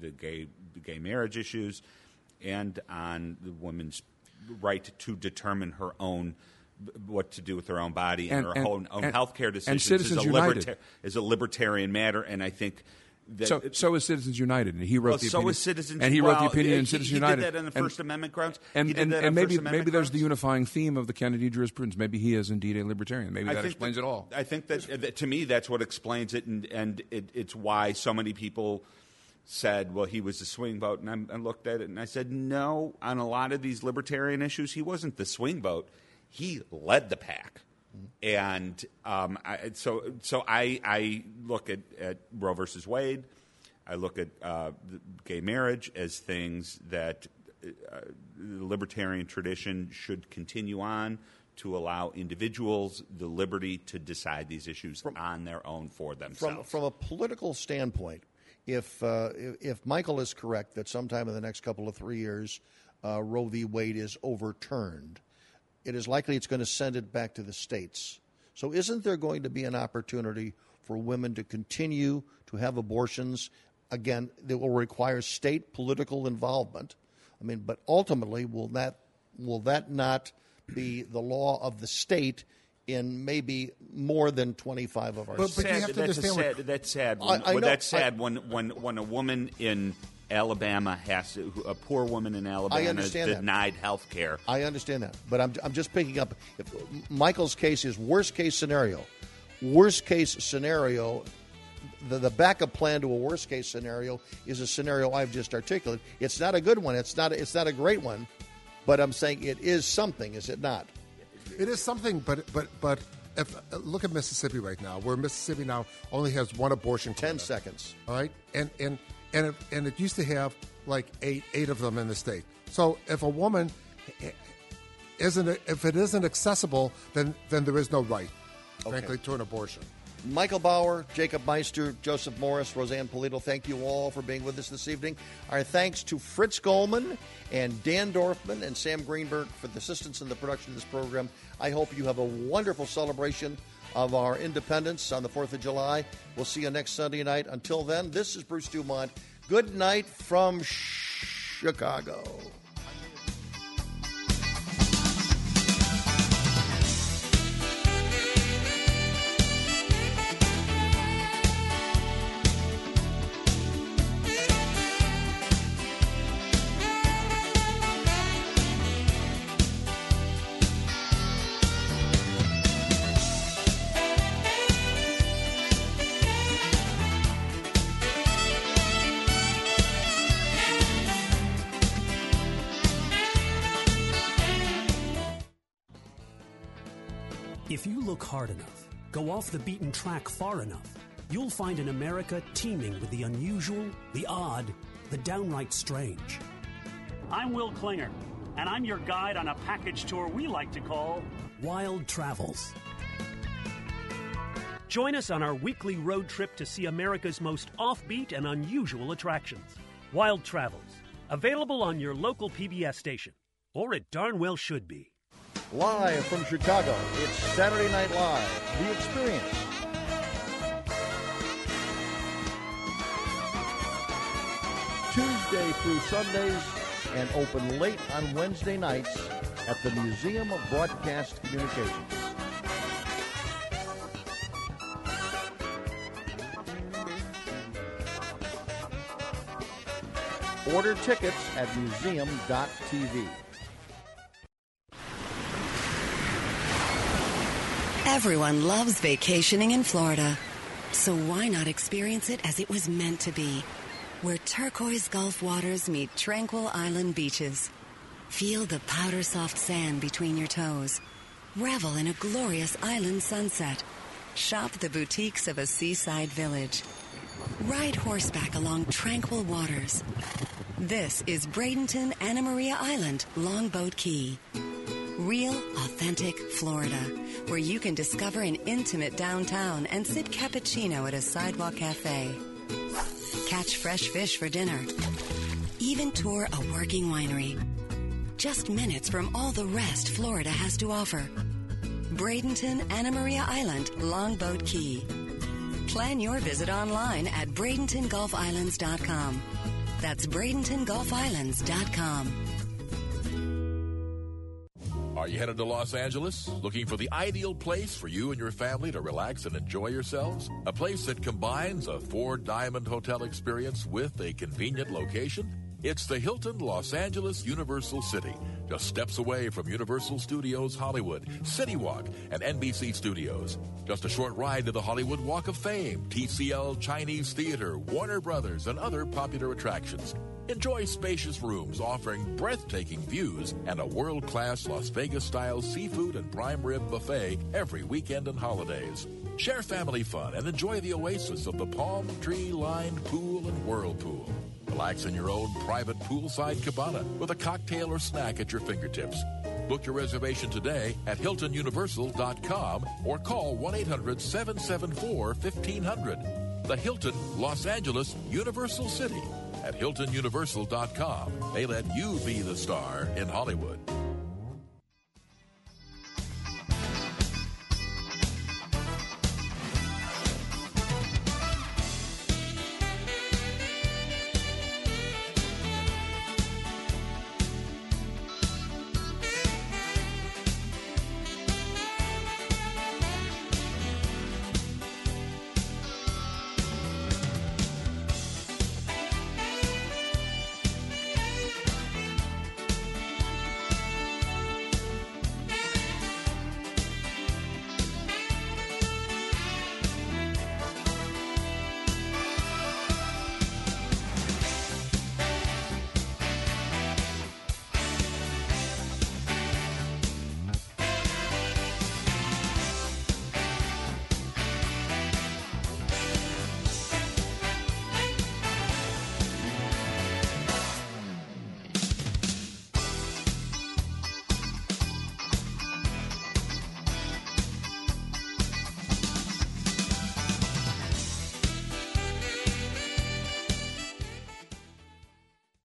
the gay marriage issues and on the woman's right to determine her own what to do with her own body and her own health care decisions. And Citizens United is a libertarian matter, and I think that, so is Citizens United, and he wrote the opinion. So is Citizens, and he wrote the opinion in Citizens United. He did that on the First Amendment grounds. And maybe there's the unifying theme of the Kennedy jurisprudence. Maybe he is indeed a libertarian. Maybe that explains it all. I think that to me that's what explains it, and it's why so many people said, well, he was a swing vote, and I looked at it and I said, no, on a lot of these libertarian issues, he wasn't the swing vote. He led the pack. And I look at Roe versus Wade, I look at gay marriage as things that the libertarian tradition should continue on to allow individuals the liberty to decide these issues on their own for themselves. From a political standpoint, if Michael is correct that sometime in the next couple of 3 years Roe v. Wade is overturned, it is likely it's going to send it back to the states. So isn't there going to be an opportunity for women to continue to have abortions? Again, that will require state political involvement. I mean, but ultimately, will that not be the law of the state in maybe more than 25 of our states? But you have to understand when a woman in Alabama has to, a poor woman in Alabama is denied health care. I understand that, but I'm just picking up. If Michael's case is worst case scenario. Worst case scenario, the backup plan to a worst case scenario is a scenario I've just articulated. It's not a good one. It's not a great one, but I'm saying it is something. Is it not? It is something, but if look at Mississippi right now, where Mississippi now only has one abortion clinic. 10 seconds. All right, And it used to have like eight of them in the state. So if a woman if it isn't accessible, then there is no right, frankly, to an abortion. Michael Bauer, Jacob Meister, Joseph Morris, Rosanna Pulido, thank you all for being with us this evening. Our thanks to Fritz Goldman and Dan Dorfman and Sam Greenberg for the assistance in the production of this program. I hope you have a wonderful celebration of our independence on the 4th of July. We'll see you next Sunday night. Until then, this is Bruce Dumont. Good night from Chicago. Hard enough, go off the beaten track far enough, you'll find an America teeming with the unusual, the odd, the downright strange. I'm Will Klinger, and I'm your guide on a package tour we like to call Wild Travels. Join us on our weekly road trip to see America's most offbeat and unusual attractions. Wild Travels, available on your local PBS station, or it darn well should be. Live from Chicago, it's Saturday Night Live, The Experience. Tuesday through Sundays and open late on Wednesday nights at the Museum of Broadcast Communications. Order tickets at museum.tv. Everyone loves vacationing in Florida, so why not experience it as it was meant to be, where turquoise Gulf waters meet tranquil island beaches. Feel the powder-soft sand between your toes. Revel in a glorious island sunset. Shop the boutiques of a seaside village. Ride horseback along tranquil waters. This is Bradenton, Anna Maria Island, Longboat Key. Real, authentic Florida, where you can discover an intimate downtown and sip cappuccino at a sidewalk cafe. Catch fresh fish for dinner. Even tour a working winery. Just minutes from all the rest Florida has to offer. Bradenton, Anna Maria Island, Longboat Key. Plan your visit online at BradentonGulfIslands.com. That's BradentonGulfIslands.com. Are you headed to Los Angeles? Looking for the ideal place for you and your family to relax and enjoy yourselves? A place that combines a four-diamond hotel experience with a convenient location? It's the Hilton Los Angeles Universal City, just steps away from Universal Studios Hollywood, CityWalk, and NBC Studios. Just a short ride to the Hollywood Walk of Fame, TCL Chinese Theater, Warner Brothers, and other popular attractions. Enjoy spacious rooms offering breathtaking views and a world-class Las Vegas-style seafood and prime rib buffet every weekend and holidays. Share family fun and enjoy the oasis of the palm tree-lined pool and whirlpool. Relax in your own private poolside cabana with a cocktail or snack at your fingertips. Book your reservation today at HiltonUniversal.com or call 1-800-774-1500. The Hilton Los Angeles Universal City. At HiltonUniversal.com, they let you be the star in Hollywood.